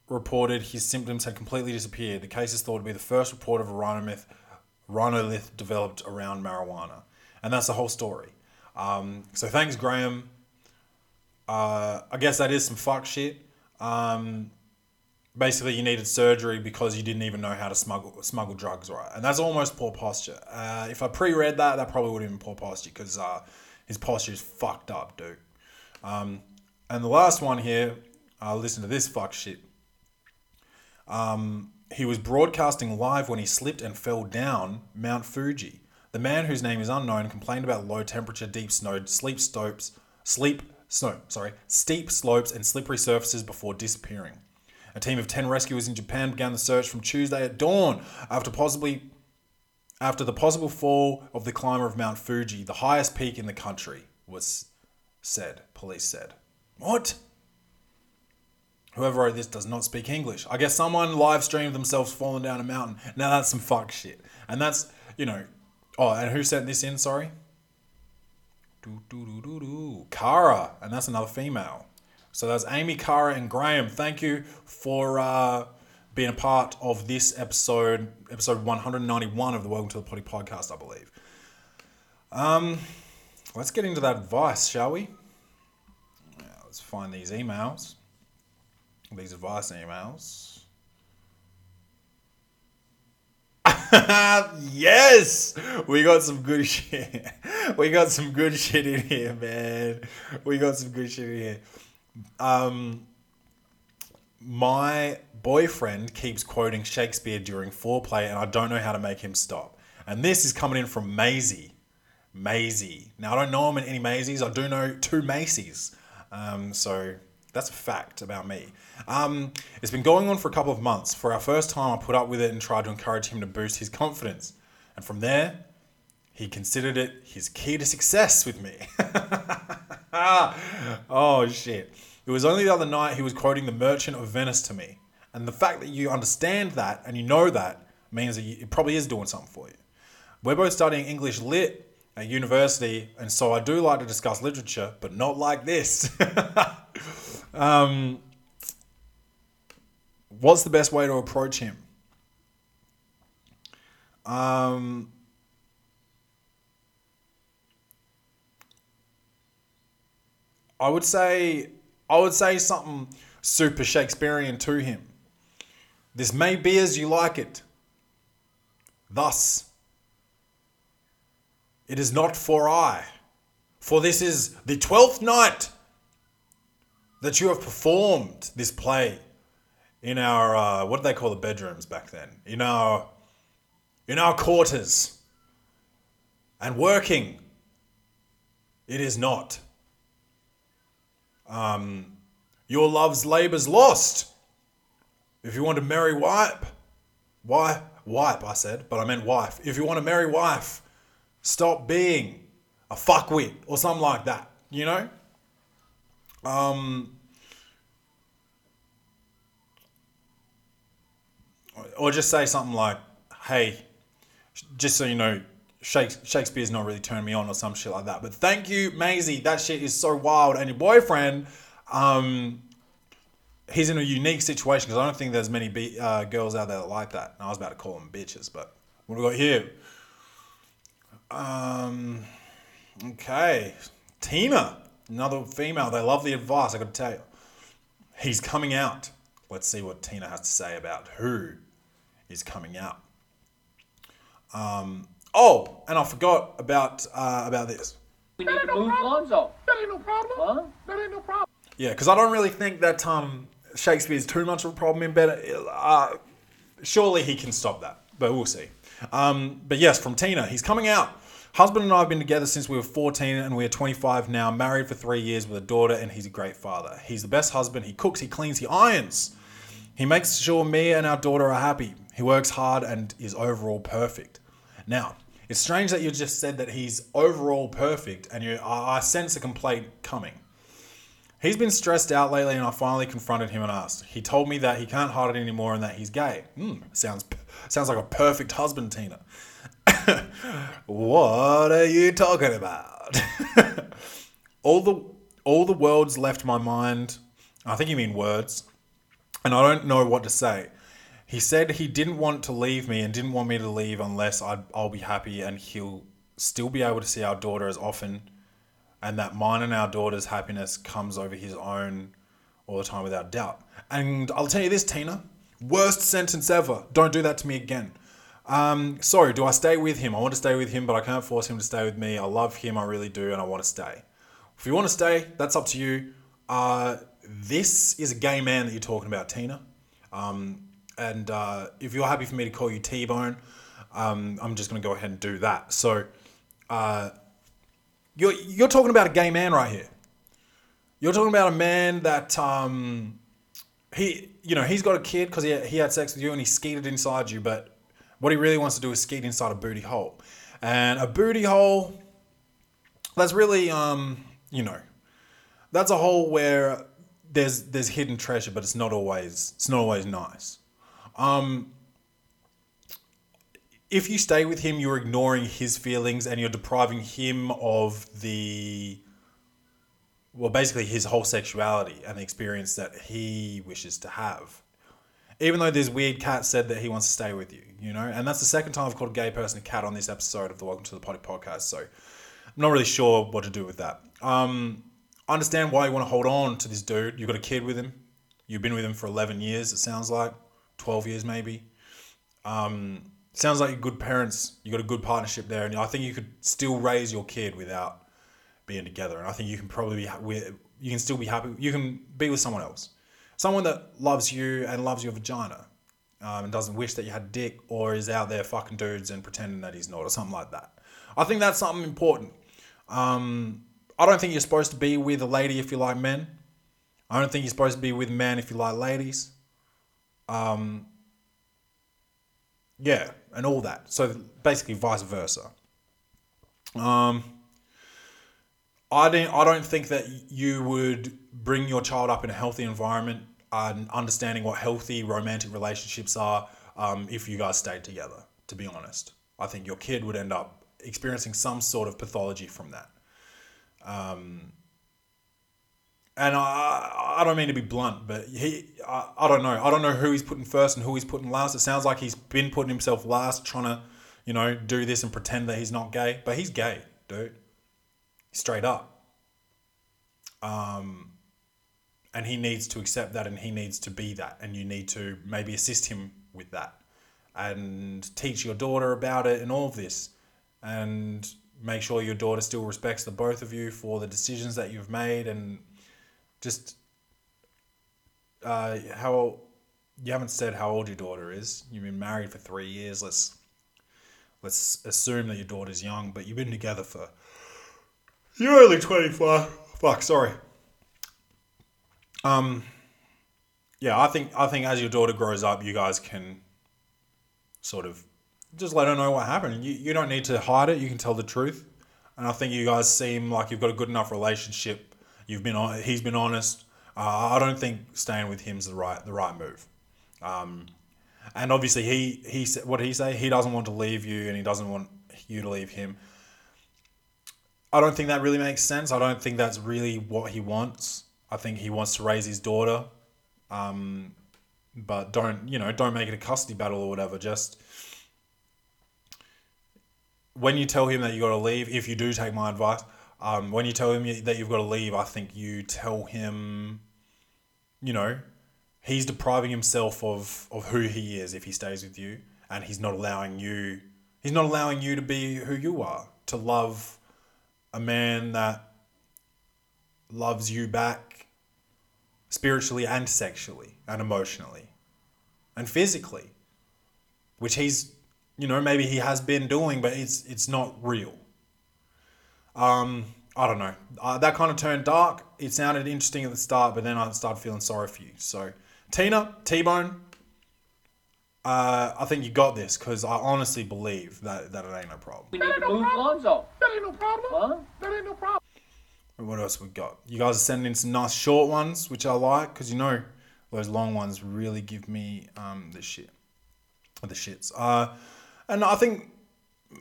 reported his symptoms had completely disappeared. The case is thought to be the first report of a rhinolith, rhinolith developed around marijuana. And that's the whole story. Um, so thanks, Graham. Uh, I guess that is some fuck shit. Um, basically, you needed surgery because you didn't even know how to smuggle smuggle drugs, right? And that's almost poor posture. Uh, if I pre-read that, that probably would have been poor posture because uh, his posture is fucked up, dude. Um, and the last one here, uh, listen to this fuck shit. Um, he was broadcasting live when he slipped and fell down Mount Fuji. The man, whose name is unknown, complained about low temperature, deep snow, sleep slopes, sleep snow, sorry, steep slopes and slippery surfaces before disappearing. A team of ten rescuers in Japan began the search from Tuesday at dawn after possibly after the possible fall of the climber of Mount Fuji, the highest peak in the country, was said, police said. What? Whoever wrote this does not speak English. I guess someone live streamed themselves falling down a mountain. Now that's some fuck shit. And that's, you know, oh, and who sent this in, sorry? Do, do, do, do, do. Kara, and that's another female. So that's Amy, Cara, and Graham. Thank you for uh, being a part of this episode, episode one hundred ninety-one of the Welcome to the Potty podcast, I believe. Um, let's get into that advice, shall we? Yeah, let's find these emails, these advice emails. Yes! We got some good shit. We got some good shit in here, man. We got some good shit in here. Um, my boyfriend keeps quoting Shakespeare during foreplay and I don't know how to make him stop. And this is coming in from Maisie. Maisie. Now, I don't know him in any Maisies. I do know two Macy's. Um, so That's a fact about me. Um, it's been going on for a couple of months. For our first time, I put up with it and tried to encourage him to boost his confidence. And from there, he considered it his key to success with me. Oh, shit. It was only the other night he was quoting The Merchant of Venice to me. And the fact that you understand that and you know that means that it probably is doing something for you. We're both studying English Lit at university, and so I do like to discuss literature, but not like this. um, what's the best way to approach him? Um, I would say, I would say something super Shakespearean to him. This may be as you like it. Thus, it is not for I, for this is the twelfth night that you have performed this play in our, uh, what did they call the bedrooms back then? In our, in our quarters. And working, it is not. Um, your love's labour's lost. If you want to marry wipe, why wipe, I said, but I meant wife. If you want to marry wife, stop being a fuckwit or something like that, you know? Um, or just say something like, hey, just so you know, Shakespeare's not really turning me on or some shit like that. But thank you, Maisie. That shit is so wild. And your boyfriend, um, he's in a unique situation because I don't think there's many be- uh, girls out there that like that. And I was about to call them bitches, but what do we got here? Um, okay. Tina, another female. They love the advice, I gotta tell you. He's coming out. Let's see what Tina has to say about who is coming out. Um, oh, and I forgot about, uh, about this. We need to move Lonzo. That ain't no problem. Huh? That ain't no problem. Yeah, because I don't really think that, um, Shakespeare's too much of a problem in bed. Uh, surely he can stop that, but we'll see. Um, but yes, from Tina, he's coming out. Husband and I have been together since we were fourteen and we are twenty-five now, married for three years with a daughter, and he's a great father. He's the best husband. He cooks, he cleans, he irons. He makes sure me and our daughter are happy. He works hard and is overall perfect. Now, it's strange that you just said that he's overall perfect and you, I, I sense a complaint coming. He's been stressed out lately and I finally confronted him and asked. He told me that he can't hide it anymore and that he's gay. Hmm, sounds sounds like a perfect husband, Tina. What are you talking about? all the all the words left my mind. I think you mean words. And I don't know what to say. He said he didn't want to leave me and didn't want me to leave unless I'd, I'll be happy and he'll still be able to see our daughter as often, and that mine and our daughter's happiness comes over his own all the time without doubt. And I'll tell you this, Tina, worst sentence ever. Don't do that to me again. Um, sorry, do I stay with him? I want to stay with him, but I can't force him to stay with me. I love him, I really do, and I want to stay. If you want to stay, that's up to you. Uh, this is a gay man that you're talking about, Tina. Um, and uh, if you're happy for me to call you T-Bone, um, I'm just going to go ahead and do that. So... Uh, You're you're talking about a gay man right here. You're talking about a man that um, he you know he's got a kid because he he had sex with you and he skeeted inside you, but what he really wants to do is skeet inside a booty hole, and a booty hole. That's really um you know, that's a hole where there's there's hidden treasure, but it's not always it's not always nice. Um. If you stay with him, you're ignoring his feelings and you're depriving him of the, well, basically his whole sexuality and the experience that he wishes to have. Even though this weird cat said that he wants to stay with you, you know? And that's the second time I've called a gay person a cat on this episode of the Welcome to the Potty podcast. So I'm not really sure what to do with that. Um, I understand why you want to hold on to this dude. You've got a kid with him. You've been with him for eleven years, it sounds like. twelve years maybe. Um... Sounds like you're good parents. You got a good partnership there, and I think you could still raise your kid without being together. And I think you can probably be ha- with, you can still be happy. You can be with someone else, someone that loves you and loves your vagina, um, and doesn't wish that you had dick or is out there fucking dudes and pretending that he's not or something like that. I think that's something important. Um, I don't think you're supposed to be with a lady if you like men. I don't think you're supposed to be with men if you like ladies. Um, yeah, and all that. So basically vice versa. Um, I don't, I don't think that you would bring your child up in a healthy environment and understanding what healthy romantic relationships are um, if you guys stayed together, to be honest. I think your kid would end up experiencing some sort of pathology from that. Um, and I I don't mean to be blunt, but he I, I don't know. I don't know who he's putting first and who he's putting last. It sounds like he's been putting himself last, trying to, you know, do this and pretend that he's not gay. But he's gay, dude. Straight up. Um, and he needs to accept that and he needs to be that. And you need to maybe assist him with that and teach your daughter about it and all of this. And make sure your daughter still respects the both of you for the decisions that you've made and just uh, how old, you haven't said how old your daughter is. You've been married for three years. Let's let's assume that your daughter's young, but you've been together for you're only twenty-five. Fuck, sorry. Um, yeah, I think I think as your daughter grows up, you guys can sort of just let her know what happened. You you don't need to hide it. You can tell the truth. And I think you guys seem like you've got a good enough relationship. You've been on. He's been honest. Uh, I don't think staying with him's the right the right move. Um, and obviously he he what did he say? He doesn't want to leave you, and he doesn't want you to leave him. I don't think that really makes sense. I don't think that's really what he wants. I think he wants to raise his daughter, um, but don't you know? Don't make it a custody battle or whatever. Just when you tell him that you got to leave, if you do take my advice. Um, when you tell him that you've got to leave, I think you tell him, you know, he's depriving himself of, of who he is if he stays with you, and he's not allowing you, he's not allowing you to be who you are, to love a man that loves you back spiritually and sexually and emotionally and physically, which he's, you know, maybe he has been doing, but it's it's not real. Um, I don't know. Uh, that kind of turned dark. It sounded interesting at the start, but then I started feeling sorry for you. So, Tina, T-Bone, uh, I think you got this because I honestly believe that, that it ain't no problem. We need to move Lonzo. That ain't no problem. Huh? That ain't no problem. And what else we got? You guys are sending in some nice short ones, which I like because, you know, those long ones really give me um the shit. The shits. Uh, and I think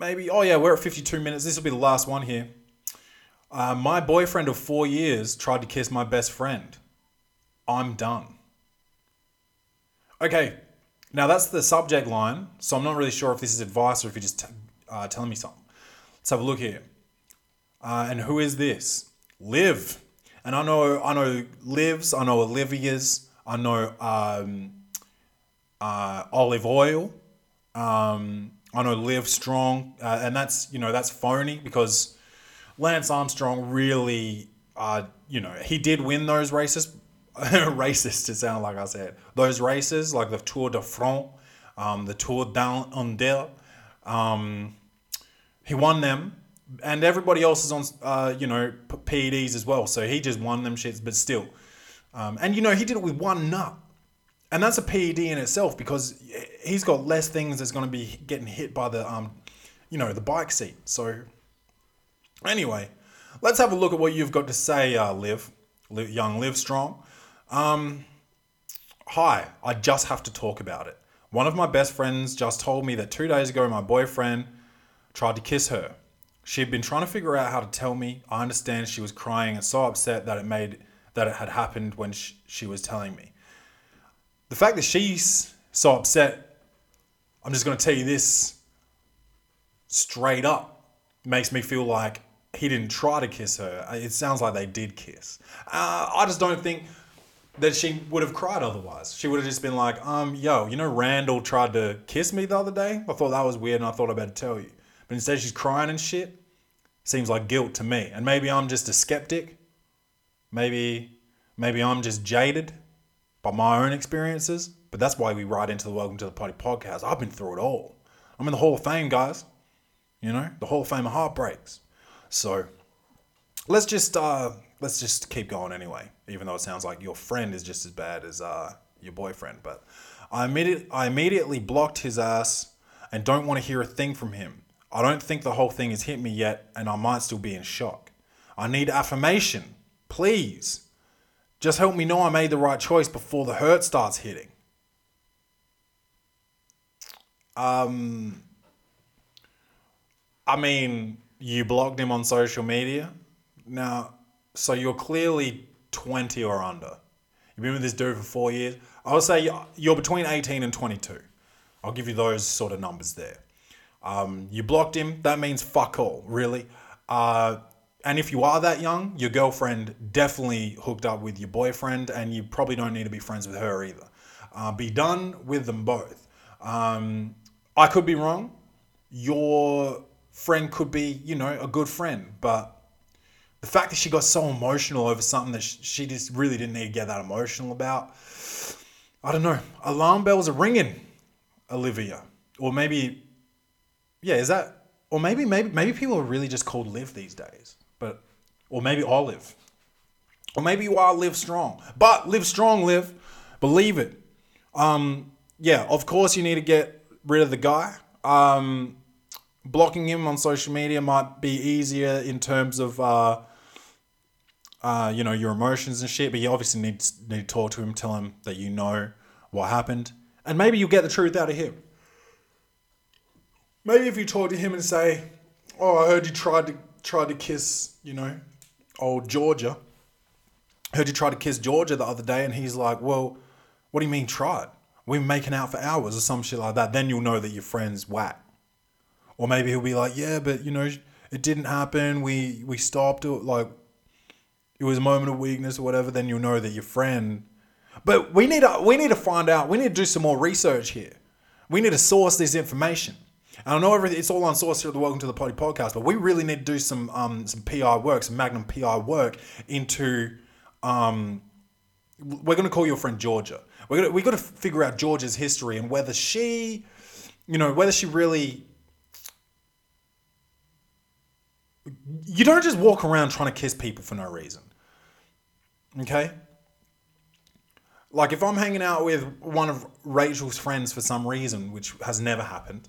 maybe, oh yeah, we're at fifty-two minutes. This will be the last one here. Uh, my boyfriend of four years tried to kiss my best friend. I'm done. Okay, now that's the subject line, so I'm not really sure if this is advice or if you're just t- uh, telling me something. Let's have a look here. Uh, and who is this? Liv. And I know, I know Liv's, I know Olivia's, I know um, uh, olive oil. Um, I know Livestrong, uh, and that's, you know, that's phony because Lance Armstrong really, uh, you know, he did win those races, racist to sound like I said, those races like the Tour de France, um, the Tour d'Andel, um, he won them and everybody else is on, uh, you know, P E Ds as well. So he just won them shits, but still, um, and you know, he did it with one nut. And that's a P E D in itself because he's got less things that's going to be getting hit by the, um, you know, the bike seat. So anyway, let's have a look at what you've got to say, uh, Liv, Liv young Livestrong. Um, Hi, I just have to talk about it. One of my best friends just told me that two days ago, my boyfriend tried to kiss her. She'd been trying to figure out how to tell me. I understand she was crying and so upset that it made that it had happened when she, she was telling me. The fact that she's so upset, I'm just going to tell you this straight up, makes me feel like he didn't try to kiss her. It sounds like they did kiss. Uh, I just don't think that she would have cried otherwise. She would have just been like, um, yo, you know, Randall tried to kiss me the other day. I thought that was weird and I thought I better tell you. But instead she's crying and shit. Seems like guilt to me. And maybe I'm just a skeptic. Maybe, maybe I'm just jaded by my own experiences, but that's why we ride into the Welcome to the Potty podcast. I've been through it all. I'm in the Hall of Fame, guys. You know, the Hall of Fame of heartbreaks. So let's just uh, let's just keep going anyway, even though it sounds like your friend is just as bad as uh, your boyfriend. But I, immediate, I immediately blocked his ass and don't want to hear a thing from him. I don't think the whole thing has hit me yet, and I might still be in shock. I need affirmation, please. Just help me know I made the right choice before the hurt starts hitting. Um, I mean, you blocked him on social media. Now, so you're clearly twenty or under. You've been with this dude for four years. I would say you're between eighteen and twenty-two. I'll give you those sort of numbers there. Um, you blocked him. That means fuck all, really. Uh, and if you are that young, your girlfriend definitely hooked up with your boyfriend, and you probably don't need to be friends with her either. Uh, be done with them both. Um, I could be wrong. Your friend could be, you know, a good friend, but the fact that she got so emotional over something that she just really didn't need to get that emotional about, I don't know. Alarm bells are ringing, Olivia. Or maybe, yeah, is that, or maybe, maybe, maybe people are really just called Liv these days, but, or maybe Olive, or maybe you are Livestrong, but Livestrong, Liv, believe it. Um, yeah, of course you need to get rid of the guy. Um, blocking him on social media might be easier in terms of, uh, uh, you know, your emotions and shit, but you obviously need to, need to talk to him, tell him that you know what happened, and maybe you'll get the truth out of him. Maybe if you talk to him and say, oh, I heard you tried to tried to kiss, you know, old Georgia. I heard you tried to kiss Georgia the other day, and he's like, well, what do you mean tried? We've been making out for hours or some shit like that. Then you'll know that your friend's whack. Or maybe he'll be like, yeah, but, you know, it didn't happen. We we stopped. It, like, it was a moment of weakness or whatever. Then you'll know that your friend. But we need to, we need to find out. We need to do some more research here. We need to source this information. And I know everything, it's all on source here at the Welcome to the Potty podcast, but we really need to do some um, some P I work, some Magnum P I work into... Um, we're going to call your friend Georgia. We're going to, we've got to figure out Georgia's history and whether she... You know, whether she really... You don't just walk around trying to kiss people for no reason. Okay? Like, if I'm hanging out with one of Rachel's friends for some reason, which has never happened,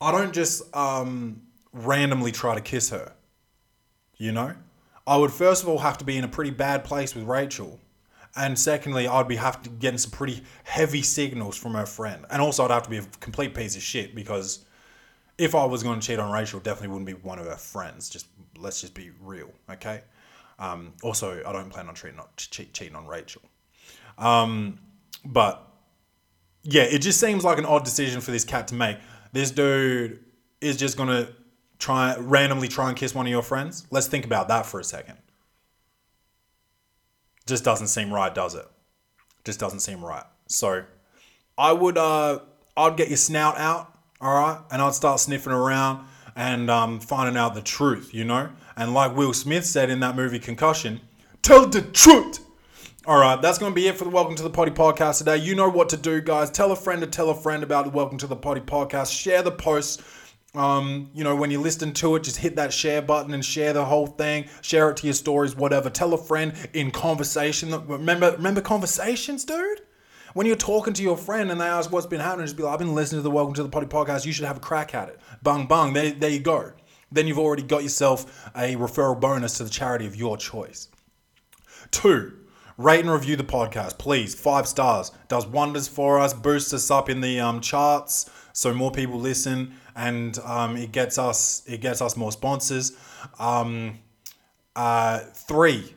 I don't just um, randomly try to kiss her. You know? I would first of all have to be in a pretty bad place with Rachel. And secondly, I'd be have to get some pretty heavy signals from her friend. And also I'd have to be a complete piece of shit, because if I was going to cheat on Rachel, definitely wouldn't be one of her friends. Just let's just be real, okay? Um, also, I don't plan on cheating on, che- cheating on Rachel. Um, but yeah, it just seems like an odd decision for this cat to make. This dude is just going to try randomly try and kiss one of your friends. Let's think about that for a second. Just doesn't seem right, does it? Just doesn't seem right. So I would, uh, I'd get your snout out. All right, and I'd start sniffing around and um, finding out the truth, you know? And like Will Smith said in that movie Concussion, tell the truth. All right, that's going to be it for the Welcome to the Potty podcast today. You know what to do, guys. Tell a friend to tell a friend about the Welcome to the Potty podcast. Share the posts. Um, you know, when you listen to it, just hit that share button and share the whole thing. Share it to your stories, whatever. Tell a friend in conversation. Remember, remember conversations, dude? When you're talking to your friend and they ask what's been happening, just be like, I've been listening to the Welcome to the Potty podcast. You should have a crack at it. Bung, bung. There, there you go. Then you've already got yourself a referral bonus to the charity of your choice. Two, rate and review the podcast, please. Five stars. Does wonders for us. Boosts us up in the um, charts so more people listen, and um, it gets us it gets us more sponsors. Um, uh, three.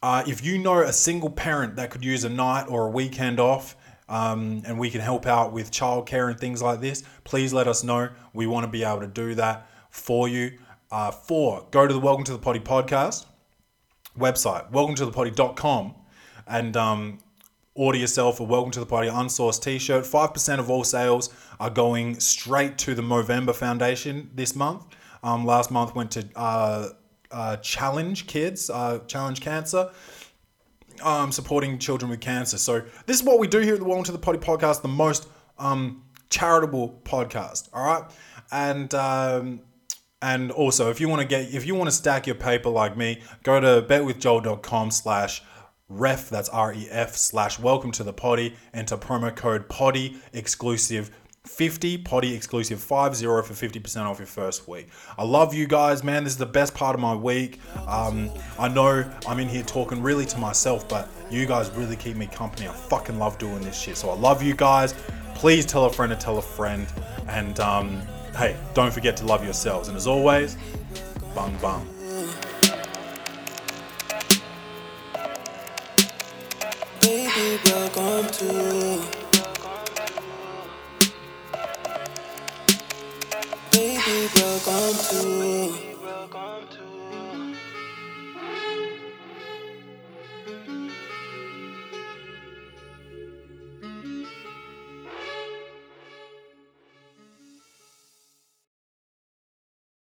Uh, if you know a single parent that could use a night or a weekend off, um, and we can help out with childcare and things like this, please let us know. We want to be able to do that for you. Uh, four, go to the Welcome to the Potty podcast website, welcome to the potty dot com, and um, order yourself a Welcome to the Potty unsourced t-shirt. five percent of all sales are going straight to the Movember Foundation this month. Um, last month went to... Uh, Uh, challenge kids, uh, challenge cancer, um, supporting children with cancer. So this is what we do here at the Welcome to the Potty podcast, the most um, charitable podcast. All right. And um, And also, if you want to get, if you want to stack your paper like me, go to betwithjoel.com slash ref, that's R E F, slash welcome to the potty, enter promo code potty exclusive fifty, potty exclusive fifty for fifty percent off your first week. I love you guys, man. This is the best part of my week. Um, I know I'm in here talking really to myself, but you guys really keep me company. I fucking love doing this shit. So I love you guys. Please tell a friend to tell a friend. And um, hey, don't forget to love yourselves. And as always, bung bung. Baby, welcome to... Baby, welcome to